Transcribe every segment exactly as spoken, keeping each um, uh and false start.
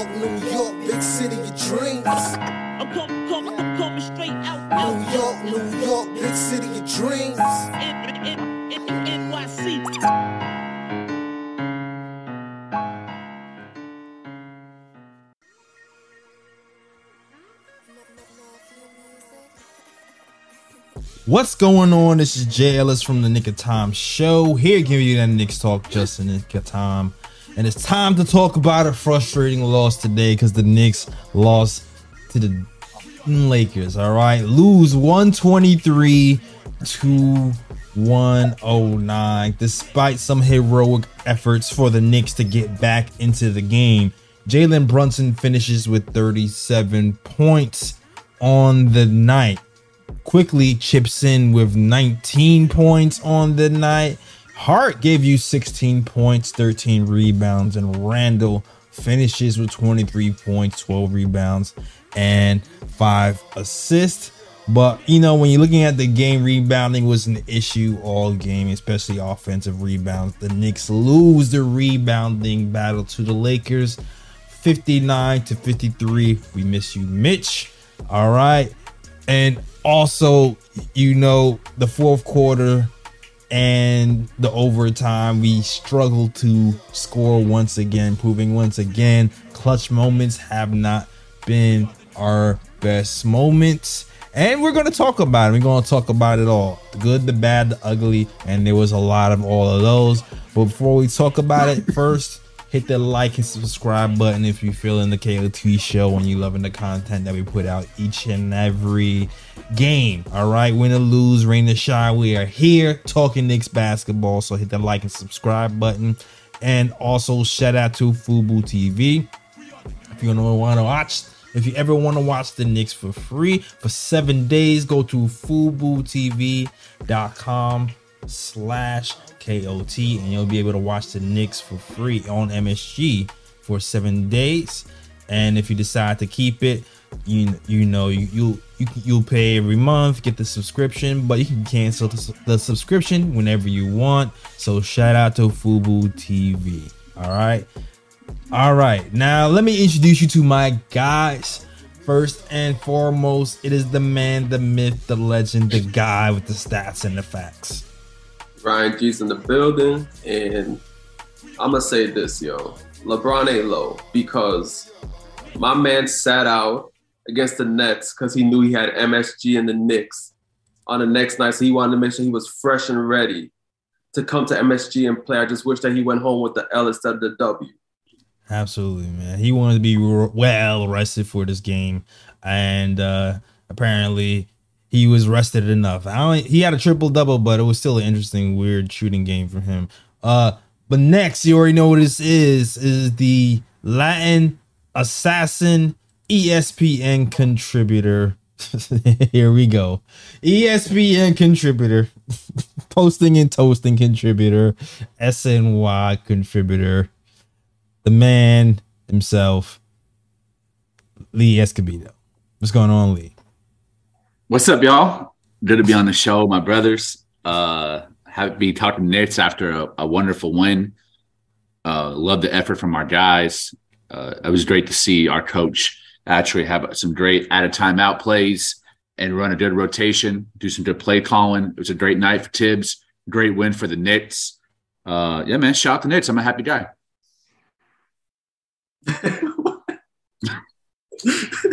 York, New York, big city of dreams. I'm coming, coming, coming straight out, out. New York, New York, big city of dreams. N Y C. What's going on? This is Jay Ellis from the Nick of Time Show. Here giving you that Knicks talk just in the nick of time. And it's time to talk about a frustrating loss today because the Knicks lost to the Lakers. All right. Lose one twenty-three to one oh nine despite some heroic efforts for the Knicks to get back into the game. Jalen Brunson finishes with thirty-seven points on the night. Quickley chips in with nineteen points on the night. Hart gave you sixteen points, thirteen rebounds, and Randle finishes with twenty-three points, twelve rebounds, and five assists. But, you know, when you're looking at the game, rebounding was an issue all game, especially offensive rebounds. The Knicks lose the rebounding battle to the Lakers, fifty-nine to fifty-three. We miss you, Mitch. All right. And also, you know, the fourth quarter and the overtime, we struggled to score once again, proving once again, clutch moments have not been our best moments. And we're going to talk about it. We're going to talk about it all. The good, the bad, the ugly. And there was a lot of all of those. But before we talk about it, first, hit the like and subscribe button if you're feeling the K O T show and you're loving the content that we put out each and every game. All right, win or lose, rain or shine, we are here talking Knicks basketball. So hit the like and subscribe button. And also shout out to F U B U T V. If you don't want to watch, if you ever want to watch the Knicks for free for seven days, go to F U B U T V dot com slash K O T and you'll be able to watch the Knicks for free on M S G for seven days. And if you decide to keep it, you you know you you you you'll pay every month, get the subscription, but you can cancel the, the subscription whenever you want. So shout out to F U B U T V. All right, all right. Now let me introduce you to my guys. First and foremost, it is the man, the myth, the legend, the guy with the stats and the facts. Ryan G's in the building, and I'm going to say this, yo. LeBron ain't low because my man sat out against the Nets because he knew he had M S G and the Knicks on the next night, so he wanted to make sure he was fresh and ready to come to M S G and play. I just wish that he went home with the L instead of the W. Absolutely, man. He wanted to be well rested for this game, and uh, apparently – he was rested enough. I only, he had a triple-double, but it was still an interesting, weird shooting game for him. Uh, but next, you already know what this is, is the Latin assassin E S P N contributor. Here we go. E S P N contributor, posting and toasting contributor, S N Y contributor, the man himself, Lee Escobedo. What's going on, Lee? What's up, y'all? Good to be on the show, my brothers. Uh, have be talking Knicks after a, a wonderful win. Uh, love the effort from our guys. Uh, it was great to see our coach actually have some great out-of-timeout plays and run a good rotation, do some good play calling. It was a great night for Tibbs. Great win for the Knicks. Uh, yeah, man, shout out to Knicks. I'm a happy guy.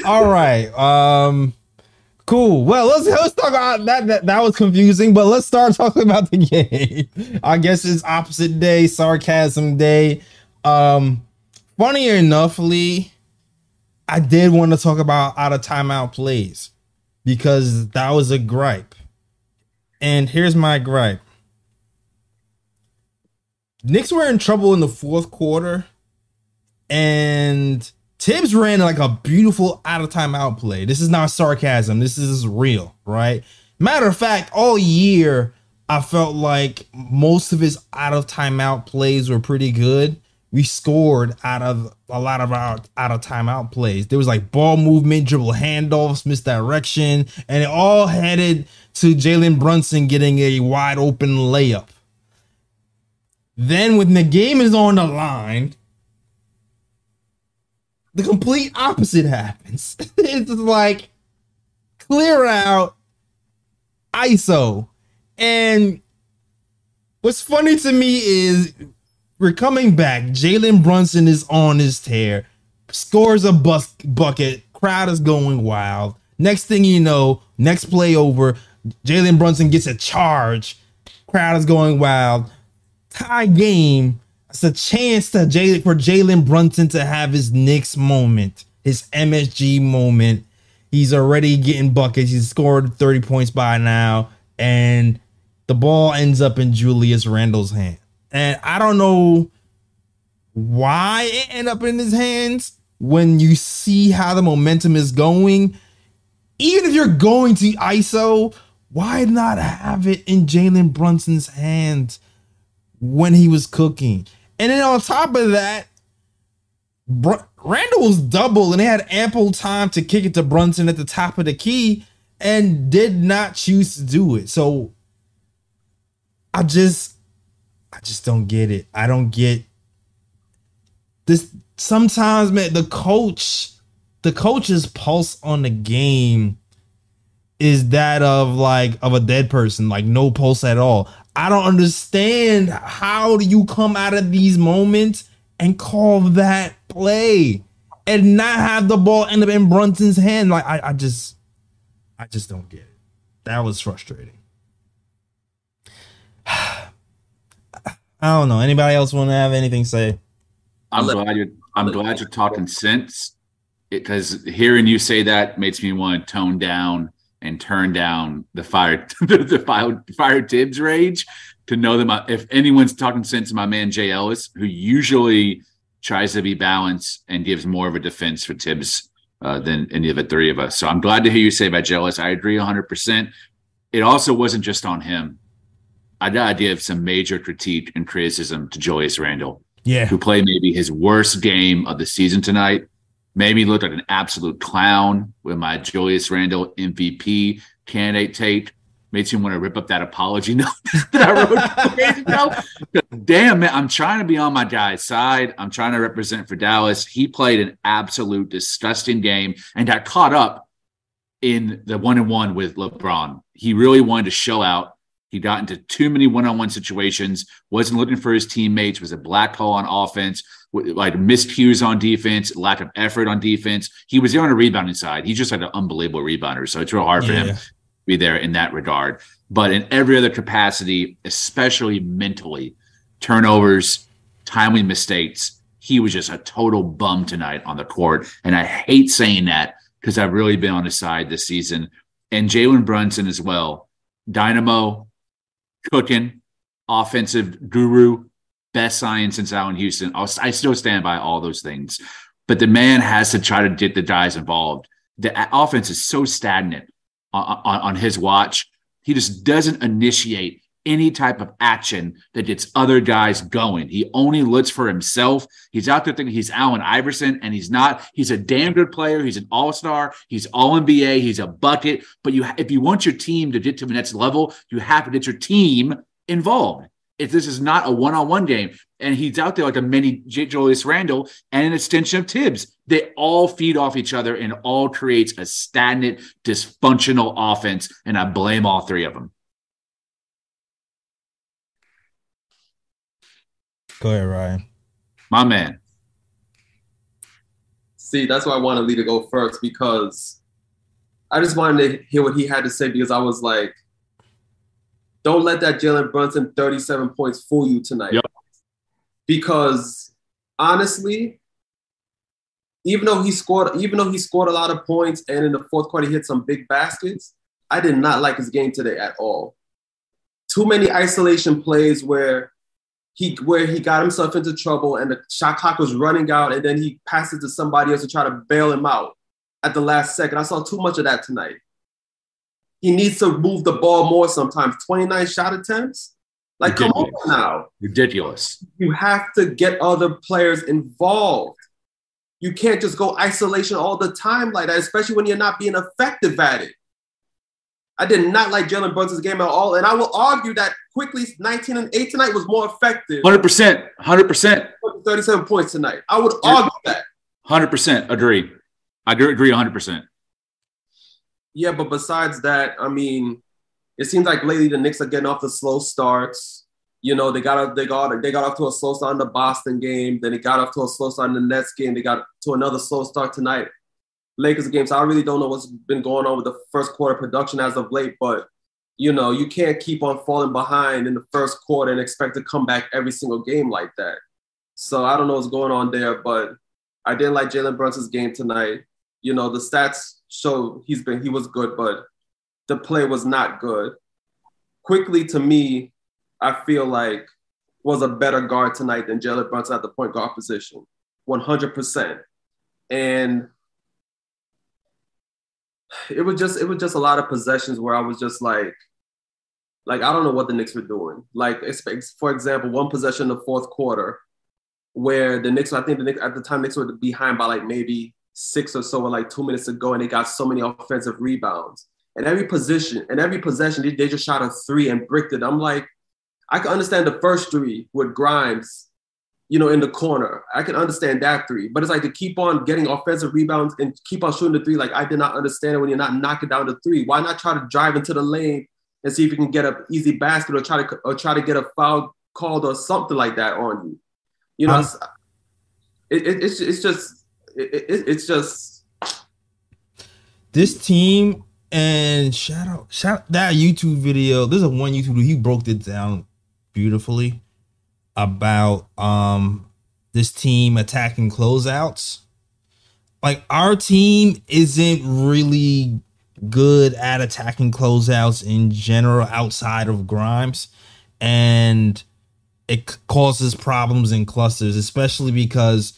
All right. Um... Cool. Well, let's let's talk about that, that. That was confusing, but let's start talking about the game. I guess it's opposite day, sarcasm day. Um, funnier enough, Lee, I did want to talk about out of timeout plays because that was a gripe. And here's my gripe. Knicks were in trouble in the fourth quarter, and Tibbs ran like a beautiful out of timeout play. This is not sarcasm. This is real, right? Matter of fact, all year, I felt like most of his out of timeout plays were pretty good. We scored out of a lot of our out of timeout plays. There was like ball movement, dribble handoffs, misdirection, and it all headed to Jalen Brunson getting a wide open layup. Then when the game is on the line, the complete opposite happens. It's like clear out, I S O. And what's funny to me is we're coming back. Jalen Brunson is on his tear, scores a bus bucket, crowd is going wild. Next thing you know, next play over, Jalen Brunson gets a charge, crowd is going wild. Tie game. It's a chance to Jay, for Jalen Brunson to have his Knicks moment, his M S G moment. He's already getting buckets. He's scored thirty points by now, and the ball ends up in Julius Randle's hand. And I don't know why it ended up in his hands when you see how the momentum is going. Even if you're going to I S O, why not have it in Jalen Brunson's hands when he was cooking? And then on top of that, Br Randle was double and they had ample time to kick it to Brunson at the top of the key and did not choose to do it. So I just, I just don't get it. I don't get this. Sometimes, man, the coach, the coach's pulse on the game is that of like, of a dead person, like no pulse at all. I don't understand. How do you come out of these moments and call that play and not have the ball end up in Brunson's hand? Like I, I just, I just don't get it. That was frustrating. I don't know. Anybody else want to have anything to say? I'm glad you're. I'm glad you're talking sense, because hearing you say that makes me want to tone down and turn down the fire, the, the fire, fire Tibbs rage, to know that my, if anyone's talking sense to my man Jay Ellis, who usually tries to be balanced and gives more of a defense for Tibbs uh, than any of the three of us. So I'm glad to hear you say about Jay Ellis. I agree one hundred percent. It also wasn't just on him. I got an idea of some major critique and criticism to Julius Randle, yeah, who played maybe his worst game of the season tonight. Made me look like an absolute clown with my Julius Randle M V P candidate tape. Makes me want to rip up that apology note that I wrote two days ago. Damn, man, I'm trying to be on my guy's side. I'm trying to represent for Dallas. He played an absolute disgusting game and got caught up in the one-on-one with LeBron. He really wanted to show out. He got into too many one-on-one situations, wasn't looking for his teammates, was a black hole on offense, like miscues on defense, lack of effort on defense. He was there on a rebounding side. He's just like an unbelievable rebounder, so it's real hard for yeah. him to be there in that regard. But in every other capacity, especially mentally, turnovers, timely mistakes, he was just a total bum tonight on the court. And I hate saying that because I've really been on his side this season. And Jalen Brunson as well. Dynamo, cooking, offensive guru, best sign since Allen Houston. I'll, I still stand by all those things, but the man has to try to get the guys involved. The offense is so stagnant on, on, on his watch. He just doesn't initiate any type of action that gets other guys going. He only looks for himself. He's out there thinking he's Allen Iverson, and he's not. He's a damn good player. He's an all-star. He's all N B A. He's a bucket. But you, if you want your team to get to the next level, you have to get your team involved. If this is not a one-on-one game, and he's out there like a mini Julius Randle and an extension of Tibbs. They all feed off each other and all creates a stagnant, dysfunctional offense, and I blame all three of them. Go ahead, Ryan. My man. See, that's why I wanted Lee to go first, because I just wanted to hear what he had to say, because I was like, don't let that Jalen Brunson thirty-seven points fool you tonight. Yep. Because honestly, even though he scored, even though he scored a lot of points and in the fourth quarter he hit some big baskets, I did not like his game today at all. Too many isolation plays where he where he got himself into trouble and the shot clock was running out, and then he passed it to somebody else to try to bail him out at the last second. I saw too much of that tonight. He needs to move the ball more sometimes. twenty-nine shot attempts? Like, ridiculous. Come on now. Ridiculous. You have to get other players involved. You can't just go isolation all the time like that, especially when you're not being effective at it. I did not like Jalen Brunson's game at all, and I will argue that quickly nineteen and eight tonight was more effective. one hundred percent. one hundred percent. thirty-seven points tonight. I would argue that. one hundred percent agree. I agree one hundred percent. Yeah, but besides that, I mean, it seems like lately the Knicks are getting off the slow starts. You know, they got, they got, they got off to a slow start in the Boston game. Then they got off to a slow start in the Nets game. They got to another slow start tonight. Lakers game. So I really don't know what's been going on with the first quarter production as of late. But, you know, you can't keep on falling behind in the first quarter and expect to come back every single game like that. So I don't know what's going on there. But I didn't like Jalen Brunson's game tonight. You know, the stats show he's been he was good, but the play was not good. Quickley, to me, I feel like was a better guard tonight than Jalen Brunson at the point guard position, one hundred percent. And it was just it was just a lot of possessions where I was just like, like I don't know what the Knicks were doing. Like, for example, one possession in the fourth quarter where the Knicks, I think the Knicks, at the time, Knicks were behind by like maybe six or so, or like two minutes ago, and they got so many offensive rebounds. And every position, and every possession, they, they just shot a three and bricked it. I'm like, I can understand the first three with Grimes, you know, in the corner. I can understand that three. But it's like to keep on getting offensive rebounds and keep on shooting the three. Like, I did not understand it when you're not knocking down the three. Why not try to drive into the lane and see if you can get an easy basket or try to or try to get a foul called or something like that on you? You know, um, it, it, it's it's just it, it, it's just this team. And shout out, shout out that YouTube video. There's a one YouTube. He broke it down beautifully about um this team attacking closeouts. Like, our team isn't really good at attacking closeouts in general outside of Grimes, and it causes problems in clusters, especially because,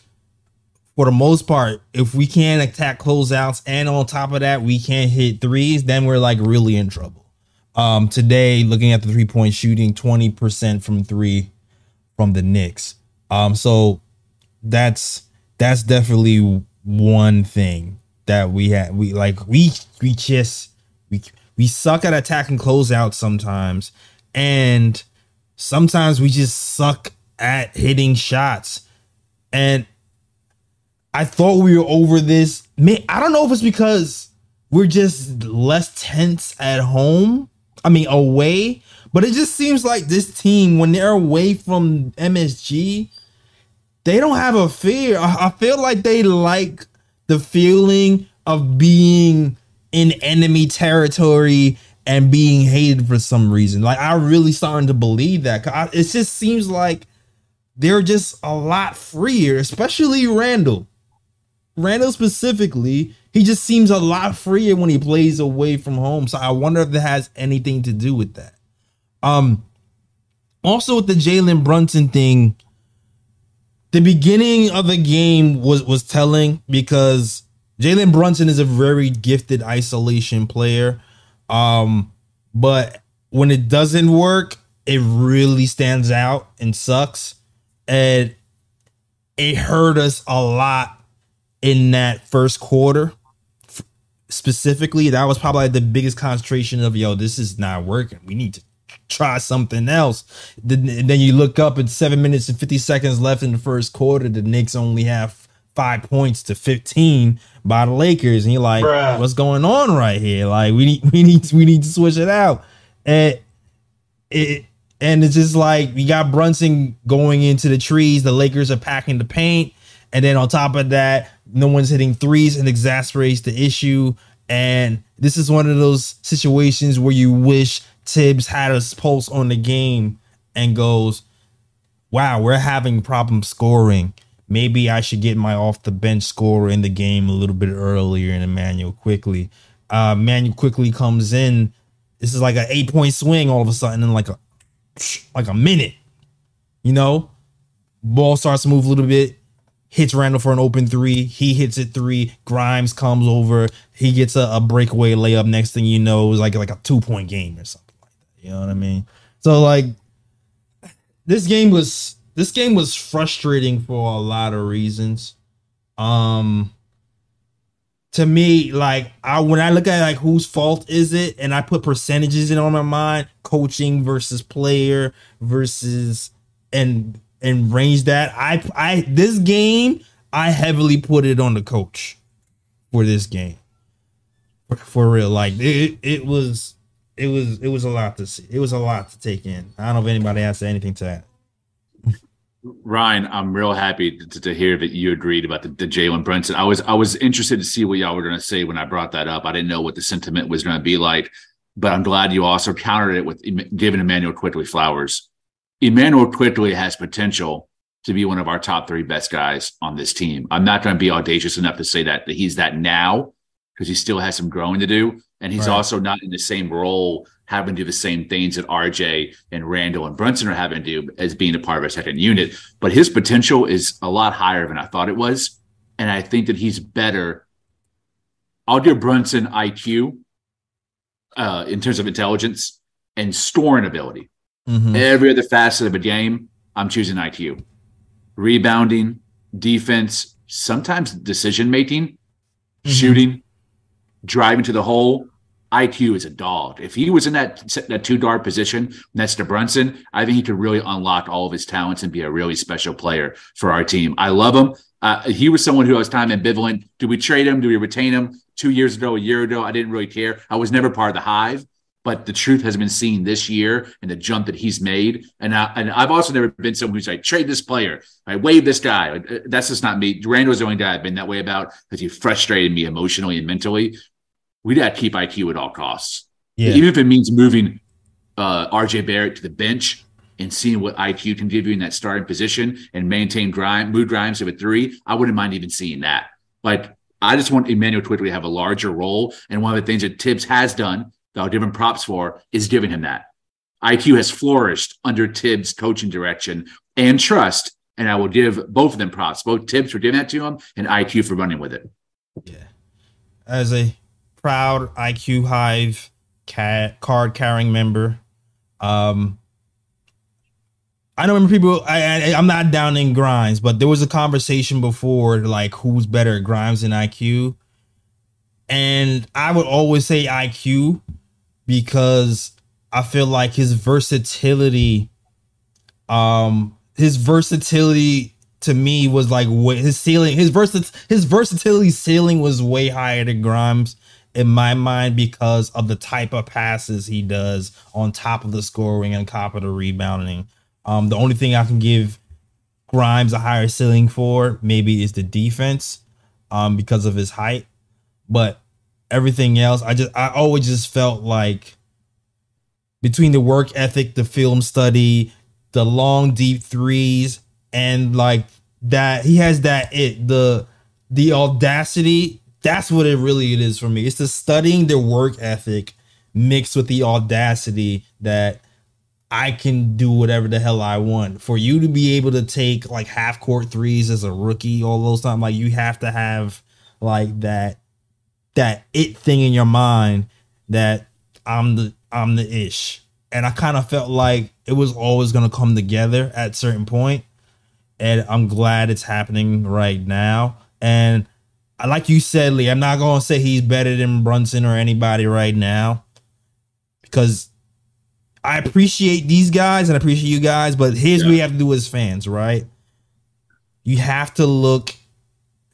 for the most part, if we can't attack closeouts and on top of that, we can't hit threes, then we're like really in trouble. Um, today, looking at the three point shooting, twenty percent from three from the Knicks. Um, so that's that's definitely one thing that we had. We like we we just we we suck at attacking closeouts sometimes, and sometimes we just suck at hitting shots. And I thought we were over this. Man, I don't know if it's because we're just less tense at home. I mean, away. But it just seems like this team, when they're away from M S G, they don't have a fear. I feel like they like the feeling of being in enemy territory and being hated for some reason. Like, I'm really starting to believe that. I, it just seems like they're just a lot freer, especially Randle. Randle specifically, he just seems a lot freer when he plays away from home. So I wonder if that has anything to do with that. Um, also with the Jalen Brunson thing, the beginning of the game was, was telling, because Jalen Brunson is a very gifted isolation player. Um, but when it doesn't work, it really stands out and sucks. And it hurt us a lot in that first quarter specifically. That was probably the biggest concentration of, yo, this is not working. We need to try something else. Then you look up at seven minutes and fifty seconds left in the first quarter. The Knicks only have five points to fifteen by the Lakers. And you're like, bruh, what's going on right here? Like, we need, we need, we need to switch it out. And it, and it's just like, we got Brunson going into the trees. The Lakers are packing the paint. And then on top of that, no one's hitting threes and exacerbates the issue. And this is one of those situations where you wish Tibbs had his pulse on the game and goes, wow, we're having problems scoring. Maybe I should get my off the bench scorer in the game a little bit earlier. And Immanuel Quickley, uh, Immanuel Quickley comes in. This is like an eight point swing all of a sudden in like a, like a minute, you know, ball starts to move a little bit. Hits Randle for an open three. He hits it three. Grimes comes over. He gets a, a breakaway layup. Next thing you know, it was like, like a two-point game or something like that. You know what I mean? So, like, this game was this game was frustrating for a lot of reasons. Um, to me, like, I when I look at, like, whose fault is it, and I put percentages in on my mind, coaching versus player versus – and – and range that I I this game I heavily put it on the coach for this game. For, for real, like it, it was, it was, it was a lot to see. It was a lot to take in. I don't know if anybody has to say anything to that. Ryan, I'm real happy to, to hear that you agreed about the, the Jalen Brunson. I was I was interested to see what y'all were going to say when I brought that up. I didn't know what the sentiment was going to be like, but I'm glad you also countered it with giving Immanuel Quickley flowers. Immanuel Quickley has potential to be one of our top three best guys on this team. I'm not going to be audacious enough to say that, that he's that now, because he still has some growing to do, and he's right. also not in the same role having to do the same things that R J and Randall and Brunson are having to do as being a part of our second unit. But his potential is a lot higher than I thought it was, and I think that he's better. I'll do Brunson I Q uh, in terms of intelligence and scoring ability. Mm-hmm. Every other facet of a game, I'm choosing I Q. Rebounding, defense, sometimes decision-making, mm-hmm. shooting, driving to the hole. I Q is a dog. If he was in that that two guard position next to Brunson, I think he could really unlock all of his talents and be a really special player for our team. I love him. Uh, he was someone who I was kind of ambivalent. Do we trade him? Do we retain him? Two years ago, a year ago, I didn't really care. I was never part of the hive, but the truth has been seen this year and the jump that he's made. And, I, and I've also never been someone who's like, trade this player. I waive this guy. That's just not me. Randall's the only guy I've been that way about because he frustrated me emotionally and mentally. We got to keep I Q at all costs. Yeah. Even if it means moving uh, R J Barrett to the bench and seeing what I Q can give you in that starting position and maintain Grimes, move Grimes to a three, I wouldn't mind even seeing that. Like, I just want Immanuel Quickley to have a larger role. And one of the things that Tibbs has done that I'll give him props for is giving him that. I Q has flourished under Tibbs' coaching direction and trust. And I will give both of them props, both Tibbs for giving that to him and I Q for running with it. Yeah. As a proud I Q Hive cat card carrying member. Um, I don't remember people. I, I, I'm not downing Grimes, but there was a conversation before, like who's better, Grimes and I Q. And I would always say I Q because I feel like his versatility, um, his versatility to me was like way, his ceiling. His versatility, his versatility ceiling was way higher than Grimes. In my mind, because of the type of passes he does on top of the scoring and top of the rebounding. Um, the only thing I can give Grimes a higher ceiling for maybe is the defense um, because of his height. But everything else, I just I always just felt like between the work ethic, the film study, the long deep threes, and like that, he has that it, the the audacity. That's what it really it is for me. It's the studying the work ethic mixed with the audacity that I can do whatever the hell I want. For you to be able to take like half court threes as a rookie all those times, like you have to have like that that it thing in your mind that I'm the I'm the ish. And I kind of felt like it was always gonna come together at a certain point. And I'm glad it's happening right now. And like you said, Lee, I'm not going to say he's better than Brunson or anybody right now because I appreciate these guys and I appreciate you guys, but here's yeah. what you have to do as fans, right? You have to look.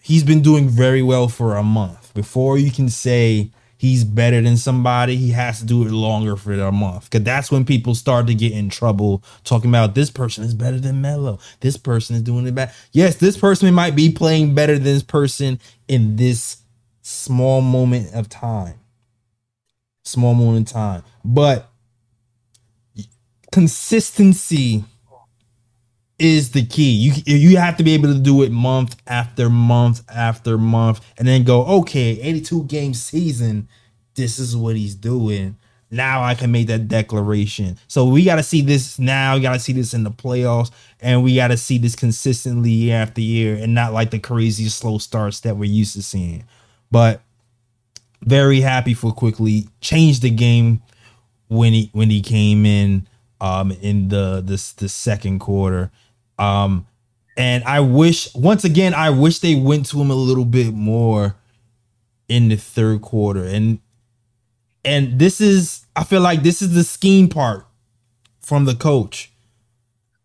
He's been doing very well for a month. Before you can say he's better than somebody, he has to do it longer for a month because that's when people start to get in trouble talking about this person is better than Melo. This person is doing it bad. Yes, this person might be playing better than this person in this small moment of time. Small moment in time. But consistency is the key. You you have to be able to do it month after month after month and then go, okay, eighty-two game season, this is what he's doing. Now I can make that declaration. So we got to see this now. You got to see this in the playoffs and we got to see this consistently year after year and not like the crazy slow starts that we're used to seeing. But very happy for Quickley. Changed the game when he when he came in um in the this the second quarter. Um, and I wish once again, I wish they went to him a little bit more in the third quarter. And, and this is, I feel like this is the scheme part from the coach.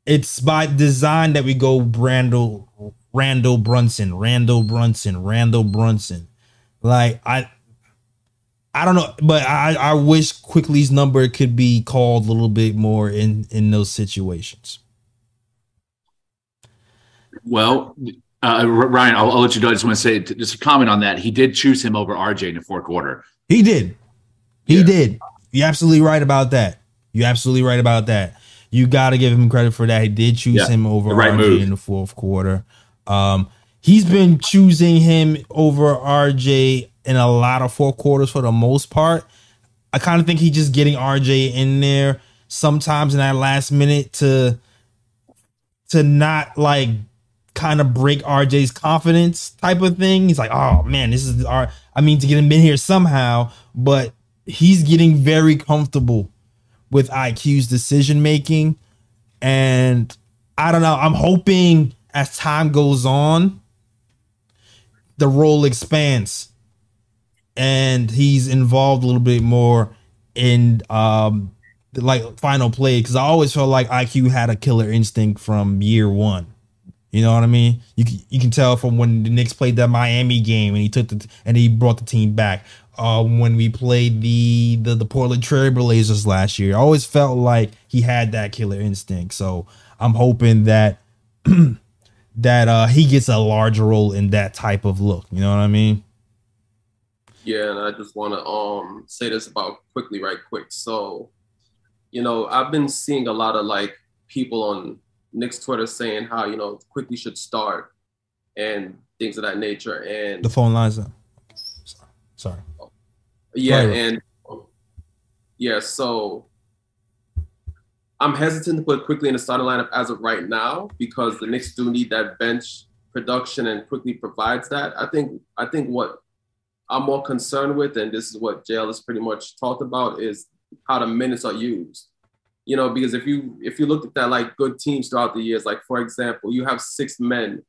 It's by design that we go Randall, Randall Brunson, Randall Brunson, Randall Brunson. Like, I I don't know, but I, I wish Quickley's number could be called a little bit more in, in those situations. Well, uh, Ryan, I'll, I'll let you know. I just want to say, just a comment on that. He did choose him over R J in the fourth quarter. He did. He yeah. did. You're absolutely right about that. You're absolutely right about that. You got to give him credit for that. He did choose yeah, him over right R J move. in the fourth quarter. Um, he's been choosing him over R J in a lot of fourth quarters for the most part. I kind of think he's just getting R J in there sometimes in that last minute to to not like kind of break R J's confidence type of thing. He's like, oh man, this is our, I mean, to get him in here somehow, but he's getting very comfortable with I Q's decision making. And I don't know, I'm hoping as time goes on, the role expands and he's involved a little bit more in um, like final play. Cause I always felt like I Q had a killer instinct from year one. You know what I mean? You can, you can tell from when the Knicks played that Miami game and he took the, and he brought the team back. Uh, when we played the, the, the Portland Trail Blazers last year, I always felt like he had that killer instinct. So I'm hoping that, that uh, he gets a larger role in that type of look. You know what I mean? Yeah, and I just want to um say this about Quickley right quick. So, you know, I've been seeing a lot of like people on Knicks Twitter saying how, you know, Quickley should start and things of that nature. And the phone lines up. Sorry. Sorry. Yeah, Sorry. and yeah, so I'm hesitant to put Quickley in the starting lineup as of right now because the Knicks do need that bench production and Quickley provides that. I think I think what I'm more concerned with, and this is what J L has pretty much talked about, is how the minutes are used. You know, because if you if you looked at that, like good teams throughout the years, like for example, you have six men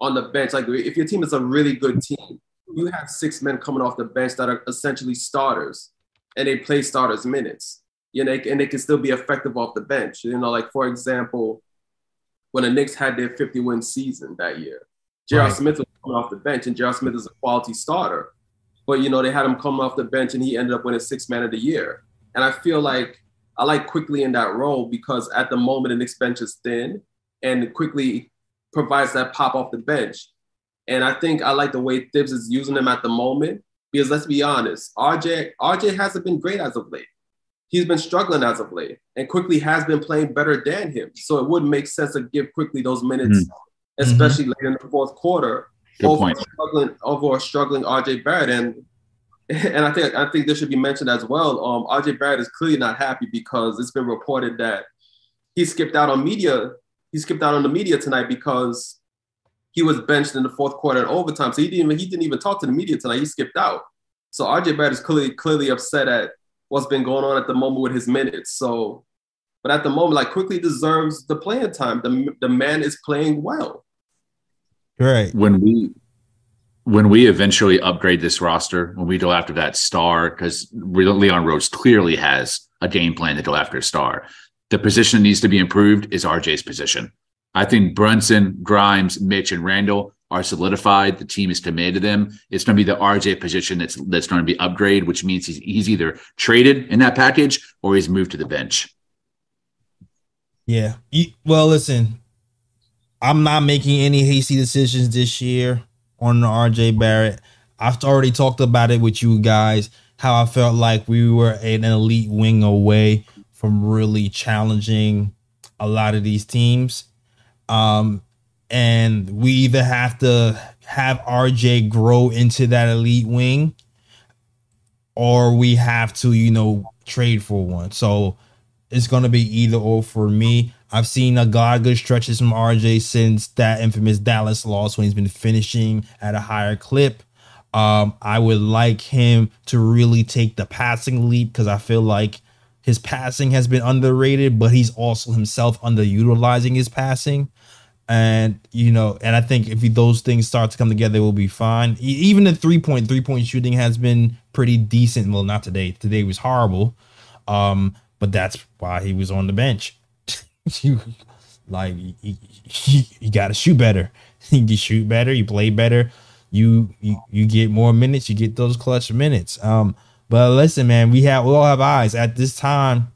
on the bench. Like if your team is a really good team, you have six men coming off the bench that are essentially starters, and they play starters minutes. You know, and they can still be effective off the bench. You know, like for example, when the Knicks had their fifty-win season that year, J R. Right. Smith was coming off the bench, and J R. Smith is a quality starter. But, you know, they had him come off the bench, and he ended up winning sixth man of the year. And I feel like I like Quickley in that role because at the moment the Knicks bench is thin, and Quickley provides that pop off the bench. And I think I like the way Tibbs is using him at the moment because let's be honest, R J R J hasn't been great as of late. He's been struggling as of late, and Quickley has been playing better than him. So it would make sense to give Quickley those minutes, mm-hmm. especially mm-hmm. late in the fourth quarter, Good over point. struggling over struggling R J Barrett. And and I think I think this should be mentioned as well. Um, R J Barrett is clearly not happy because it's been reported that he skipped out on media. He skipped out on the media tonight because he was benched in the fourth quarter and overtime. So he didn't even he didn't even talk to the media tonight. He skipped out. So R J Barrett is clearly clearly upset at what's been going on at the moment with his minutes. So, but at the moment, like Quickley deserves the playing time. The the man is playing well. Right. When we when we eventually upgrade this roster, when we go after that star, because Leon Rose clearly has a game plan to go after a star, the position that needs to be improved is R J's position. I think Brunson, Grimes, Mitch, and Randall are solidified. The team is committed to them. It's going to be the R J position that's that's going to be upgraded, which means he's, he's either traded in that package or he's moved to the bench. Yeah. Well, listen, I'm not making any hasty decisions this year on the R J Barrett. I've already talked about it with you guys, how I felt like we were an elite wing away from really challenging a lot of these teams. Um, and we either have to have R J grow into that elite wing or we have to, you know, trade for one. So it's going to be either or for me. I've seen a god good stretches from R J since that infamous Dallas loss when he's been finishing at a higher clip. Um, I would like him to really take the passing leap because I feel like his passing has been underrated, but he's also himself underutilizing his passing. And, you know, and I think if those things start to come together, we'll be fine. Even the three point, three point shooting has been pretty decent. Well, not today. Today was horrible. Um, but that's why he was on the bench. you, Like, you, you, you got to shoot better. You shoot better, you play better, you, you you get more minutes, you get those clutch minutes. Um, but listen, man, we have we all have eyes at this time.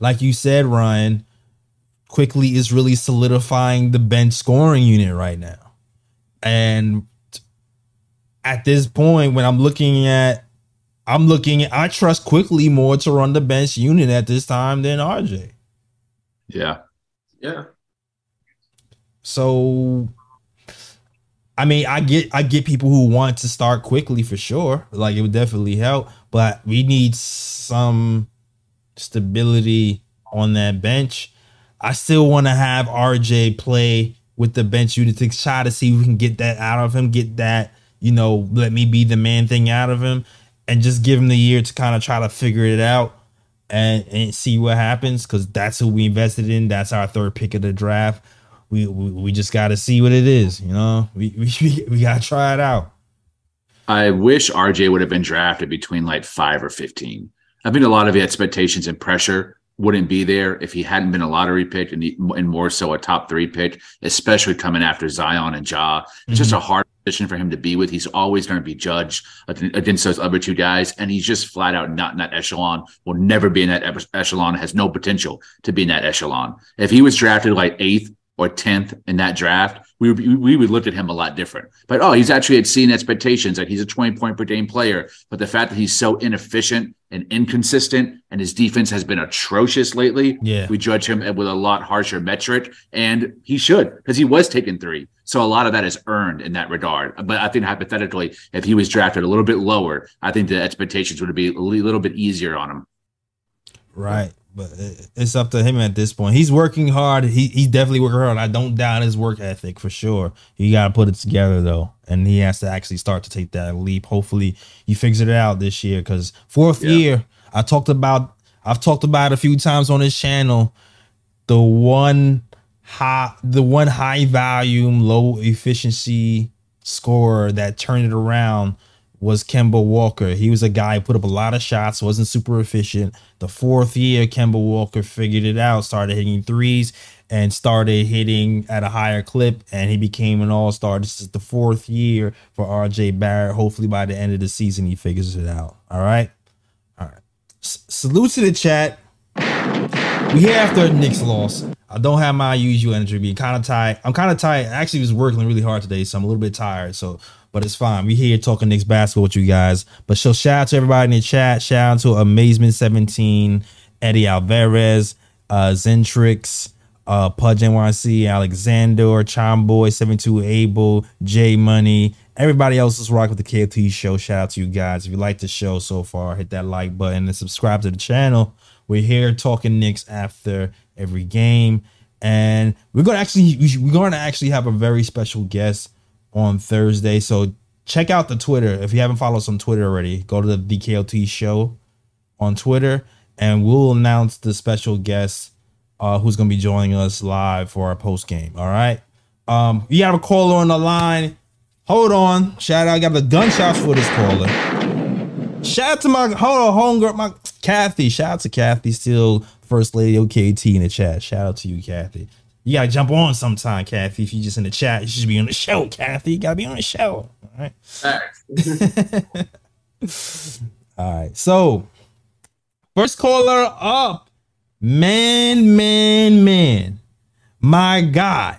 Like you said, Ryan, Quickley is really solidifying the bench scoring unit right now. And at this point, when I'm looking at, I'm looking at, I trust Quickley more to run the bench unit at this time than R J. Yeah. Yeah. So, I mean, I get I get people who want to start Quickley for sure. Like, it would definitely help, but we need some stability on that bench. I still want to have R J play with the bench unit to try to see if we can get that out of him, get that, you know, let me be the man thing out of him, and just give him the year to kind of try to figure it out and, and see what happens, because that's who we invested in. That's our third pick of the draft. We, we, we just got to see what it is, you know. We we, we got to try it out. I wish R J would have been drafted between like five or fifteen. I think a lot of the expectations and pressure wouldn't be there if he hadn't been a lottery pick, and he, and more so a top three pick, especially coming after Zion and Ja. It's mm-hmm. just a hard position for him to be with. He's always going to be judged against those other two guys, and he's just flat out not in that echelon, will never be in that echelon, has no potential to be in that echelon. If he was drafted like eighth, or tenth in that draft, we would, we would look at him a lot different. But, oh, he's actually exceeding expectations. Like, he's a twenty-point-per-game player. But the fact that he's so inefficient and inconsistent, and his defense has been atrocious lately, yeah. we judge him with a lot harsher metric. And he should, because he was taking three. So a lot of that is earned in that regard. But I think hypothetically, if he was drafted a little bit lower, I think the expectations would be a little bit easier on him. Right. But it's up to him at this point. He's working hard. He he's definitely working hard. I don't doubt his work ethic for sure. He got to put it together, though. And he has to actually start to take that leap. Hopefully he figures it out this year, because fourth yeah. year, I talked about, I've talked about it a few times on this channel. The one high, the one high volume, low efficiency scorer that turned it around was Kemba Walker. He was a guy who put up a lot of shots, wasn't super efficient. The fourth year, Kemba Walker figured it out, started hitting threes and started hitting at a higher clip, and he became an all-star. This is the fourth year for R J Barrett. Hopefully by the end of the season, he figures it out. All right? All right. S- salute to the chat. We're here after a Knicks loss. I don't have my usual energy. Be kind of tired. I'm kind of tired. I actually was working really hard today, so I'm a little bit tired. So, but it's fine. We here talking Knicks basketball with you guys. But so shout out to everybody in the chat. Shout out to Amazement seventeen, Eddie Alvarez, uh, Zentrix, uh, Pudge N Y C, Alexander, Chomboy seventy-two Able, J Money. Everybody else is rocking with the K F T show. Shout out to you guys. If you like the show so far, hit that like button and subscribe to the channel. We're here talking Knicks after every game. And we're gonna actually we're gonna actually have a very special guest on Thursday. So check out the Twitter. If you haven't followed us on Twitter already, go to the D K L T show on Twitter, and we'll announce the special guest uh, who's going to be joining us live for our post game. All right. Um, we have a caller on the line. Hold on. Shout out. I got the gunshots for this caller. Shout out to my, hold on, homegirl, my Kathy. Shout out to Kathy, still First Lady O K T in the chat. Shout out to you, Kathy. You got to jump on sometime, Kathy. If you're just in the chat, you should be on the show, Kathy. You got to be on the show. All right. All right. All right. So, first caller up. Man, man, man. My guy,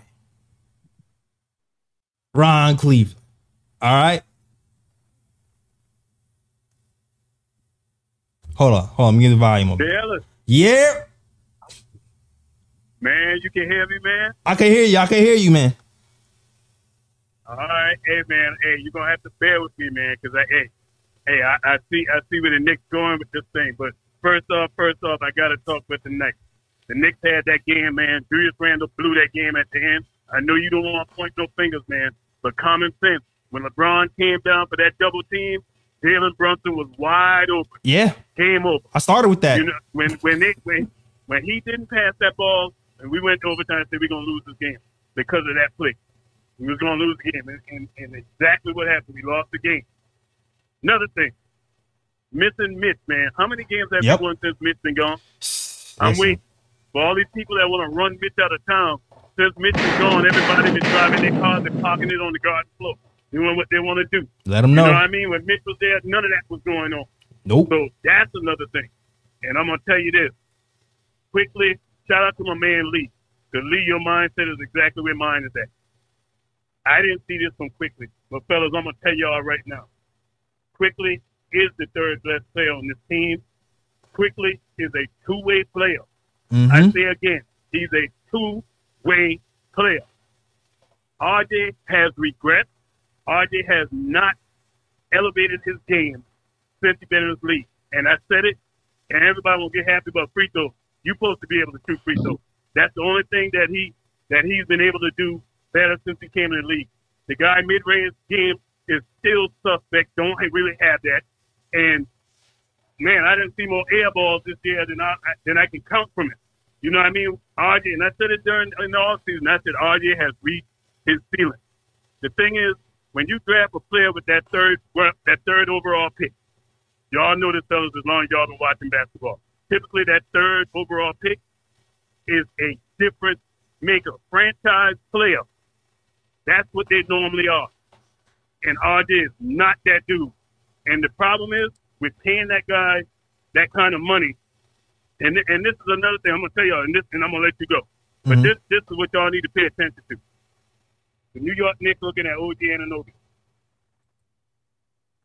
Ron Cleveland. All right. Hold on. Hold on. Let me get the volume up. Yeah. Yeah. Man, you can hear me, man? I can hear you. I can hear you, man. All right. Hey, man. Hey, you're going to have to bear with me, man, because, I, hey, hey, I, I see I see where the Knicks going with this thing. But first off, first off, I got to talk with the Knicks. The Knicks had that game, man. Julius Randle blew that game at the end. I know you don't want to point no fingers, man, but common sense. When LeBron came down for that double team, Jalen Brunson was wide open. Yeah. Came over. I started with that. You know, when, when, they, when, when he didn't pass that ball, and we went to overtime and said we're going to lose this game because of that play. We was going to lose the game, and, and, and exactly what happened. We lost the game. Another thing, miss and miss, man. How many games have yep. you won since Mitch been gone? I'm waiting. But all these people that want to run Mitch out of town, since Mitch is gone, everybody's been driving their cars and parking it on the garden floor. You know what they want to do. Let them know. You know what I mean? When Mitch was there, none of that was going on. Nope. So that's another thing. And I'm going to tell you this. Quickly, shout out to my man Lee. Because Lee, your mindset is exactly where mine is at. I didn't see this one Quickly. But, fellas, I'm going to tell y'all right now. Quickly is the third best player on this team. Quickly is a two-way player. Mm-hmm. I say again, he's a two-way player. R J has regrets. R J has not elevated his game since he's been in this league. And I said it, and everybody will get happy about free throw. You're supposed to be able to shoot free throw. That's the only thing that, he, that he's been able to do better since he came in the league. The guy mid-range game is still suspect. Don't really have that. And, man, I didn't see more air balls this year than I than I can count from it. You know what I mean? R J, and I said it during in the offseason, I said R J has reached his ceiling. The thing is, when you draft a player with that third that third overall pick, y'all know this, fellas, as long as y'all been watching basketball. Typically, that third overall pick is a difference maker, franchise player. That's what they normally are. And R J is not that dude. And the problem is, we're paying that guy that kind of money. And th- and this is another thing I'm going to tell y'all, and, this, and I'm going to let you go. Mm-hmm. But this this is what y'all need to pay attention to. The New York Knicks looking at O G Anunoby.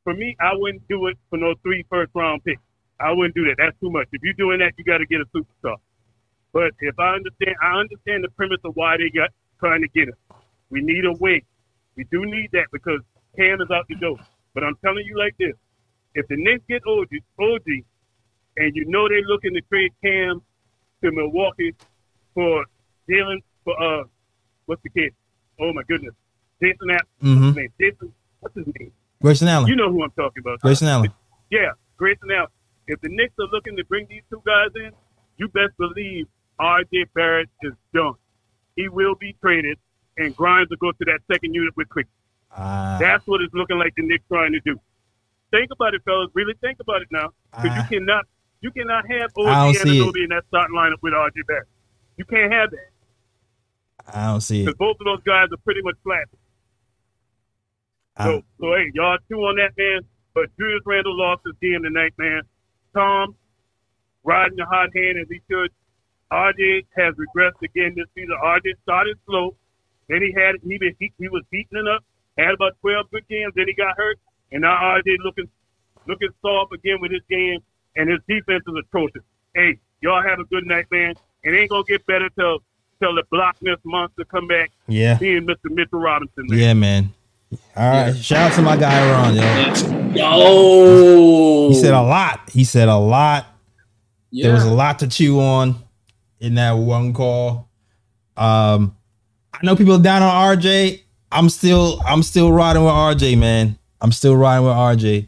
For me, I wouldn't do it for no three first-round picks. I wouldn't do that. That's too much. If you're doing that, you got to get a superstar. But if I understand, I understand the premise of why they got trying to get him. We need a wing. We do need that because Cam is out the door. But I'm telling you like this. If the Knicks get O G, O G and you know they're looking to trade Cam to Milwaukee for Jalen, for, uh, what's the kid? Oh, my goodness. Jason Allen. Mm-hmm. What's his name? Jason, what's his name? Grayson Allen. You know who I'm talking about. Grayson Allen. Yeah, Grayson Allen. If the Knicks are looking to bring these two guys in, you best believe R J Barrett is done. He will be traded, and Grimes will go to that second unit with Quick. Uh, That's what it's looking like the Knicks trying to do. Think about it, fellas. Really think about it now. Because uh, you cannot you cannot have O G Anunoby in that starting lineup with R J Barrett. You can't have that. I don't see it. Because both of those guys are pretty much flat. So, so, hey, y'all two on that, man. But Julius Randle lost his game tonight, man. Tom riding the hot hand as he should. R J has regressed again this season. R J started slow. Then he had he, been, he, he was beating it up. Had about twelve good games. Then he got hurt. And now R J looking looking soft again with his game. And his defense is atrocious. Hey, y'all have a good night, man. It ain't going to get better till, till the blockness monster come back. Yeah. Being Mister Mitchell Robinson. Man. Yeah, man. All right. Yeah. Shout out to my guy, Ron, yo. Yo. He said a lot. He said a lot. Yeah. There was a lot to chew on in that one call. Um, I know people are down on R J. I'm still, I'm still riding with R J, man. I'm still riding with R J.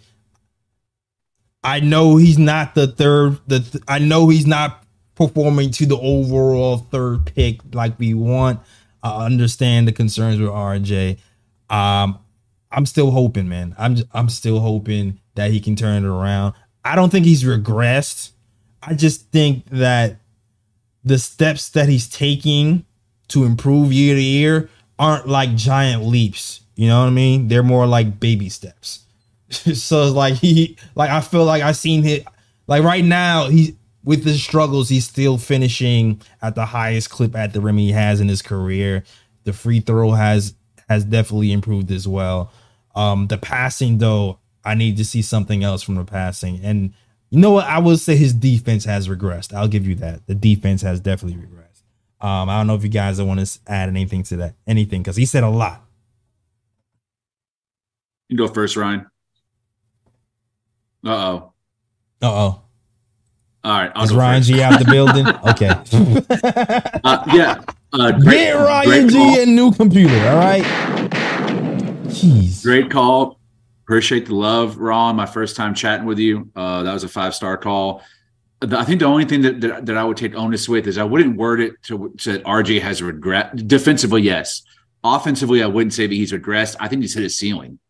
I know he's not the third. The th- I know he's not performing to the overall third pick like we want. I understand the concerns with R J. Um, I'm still hoping, man. I'm just, I'm still hoping that he can turn it around. I don't think he's regressed. I just think that the steps that he's taking to improve year to year aren't like giant leaps. You know what I mean? They're more like baby steps. So like he, like I feel like I seen him. Like right now, he with his struggles, he's still finishing at the highest clip at the rim he has in his career. The free throw has has definitely improved as well. Um, the passing though, I need to see something else from the passing. And you know what? I will say his defense has regressed. I'll give you that. The defense has definitely regressed. Um, I don't know if you guys want to add anything to that, anything because he said a lot. You can go first, Ryan. Uh-oh. Uh-oh. All right. I'll Is Ryan first. G out the building? Okay. uh, yeah. Uh, great, Get Ryan G call. A new computer, all right? Jeez. Great call. Appreciate the love, Ron. My first time chatting with you. Uh, that was a five-star call. I think the only thing that, that, that I would take onus with is I wouldn't word it to, to R J has regret. Defensively, yes. Offensively, I wouldn't say that he's regressed. I think he's hit his ceiling.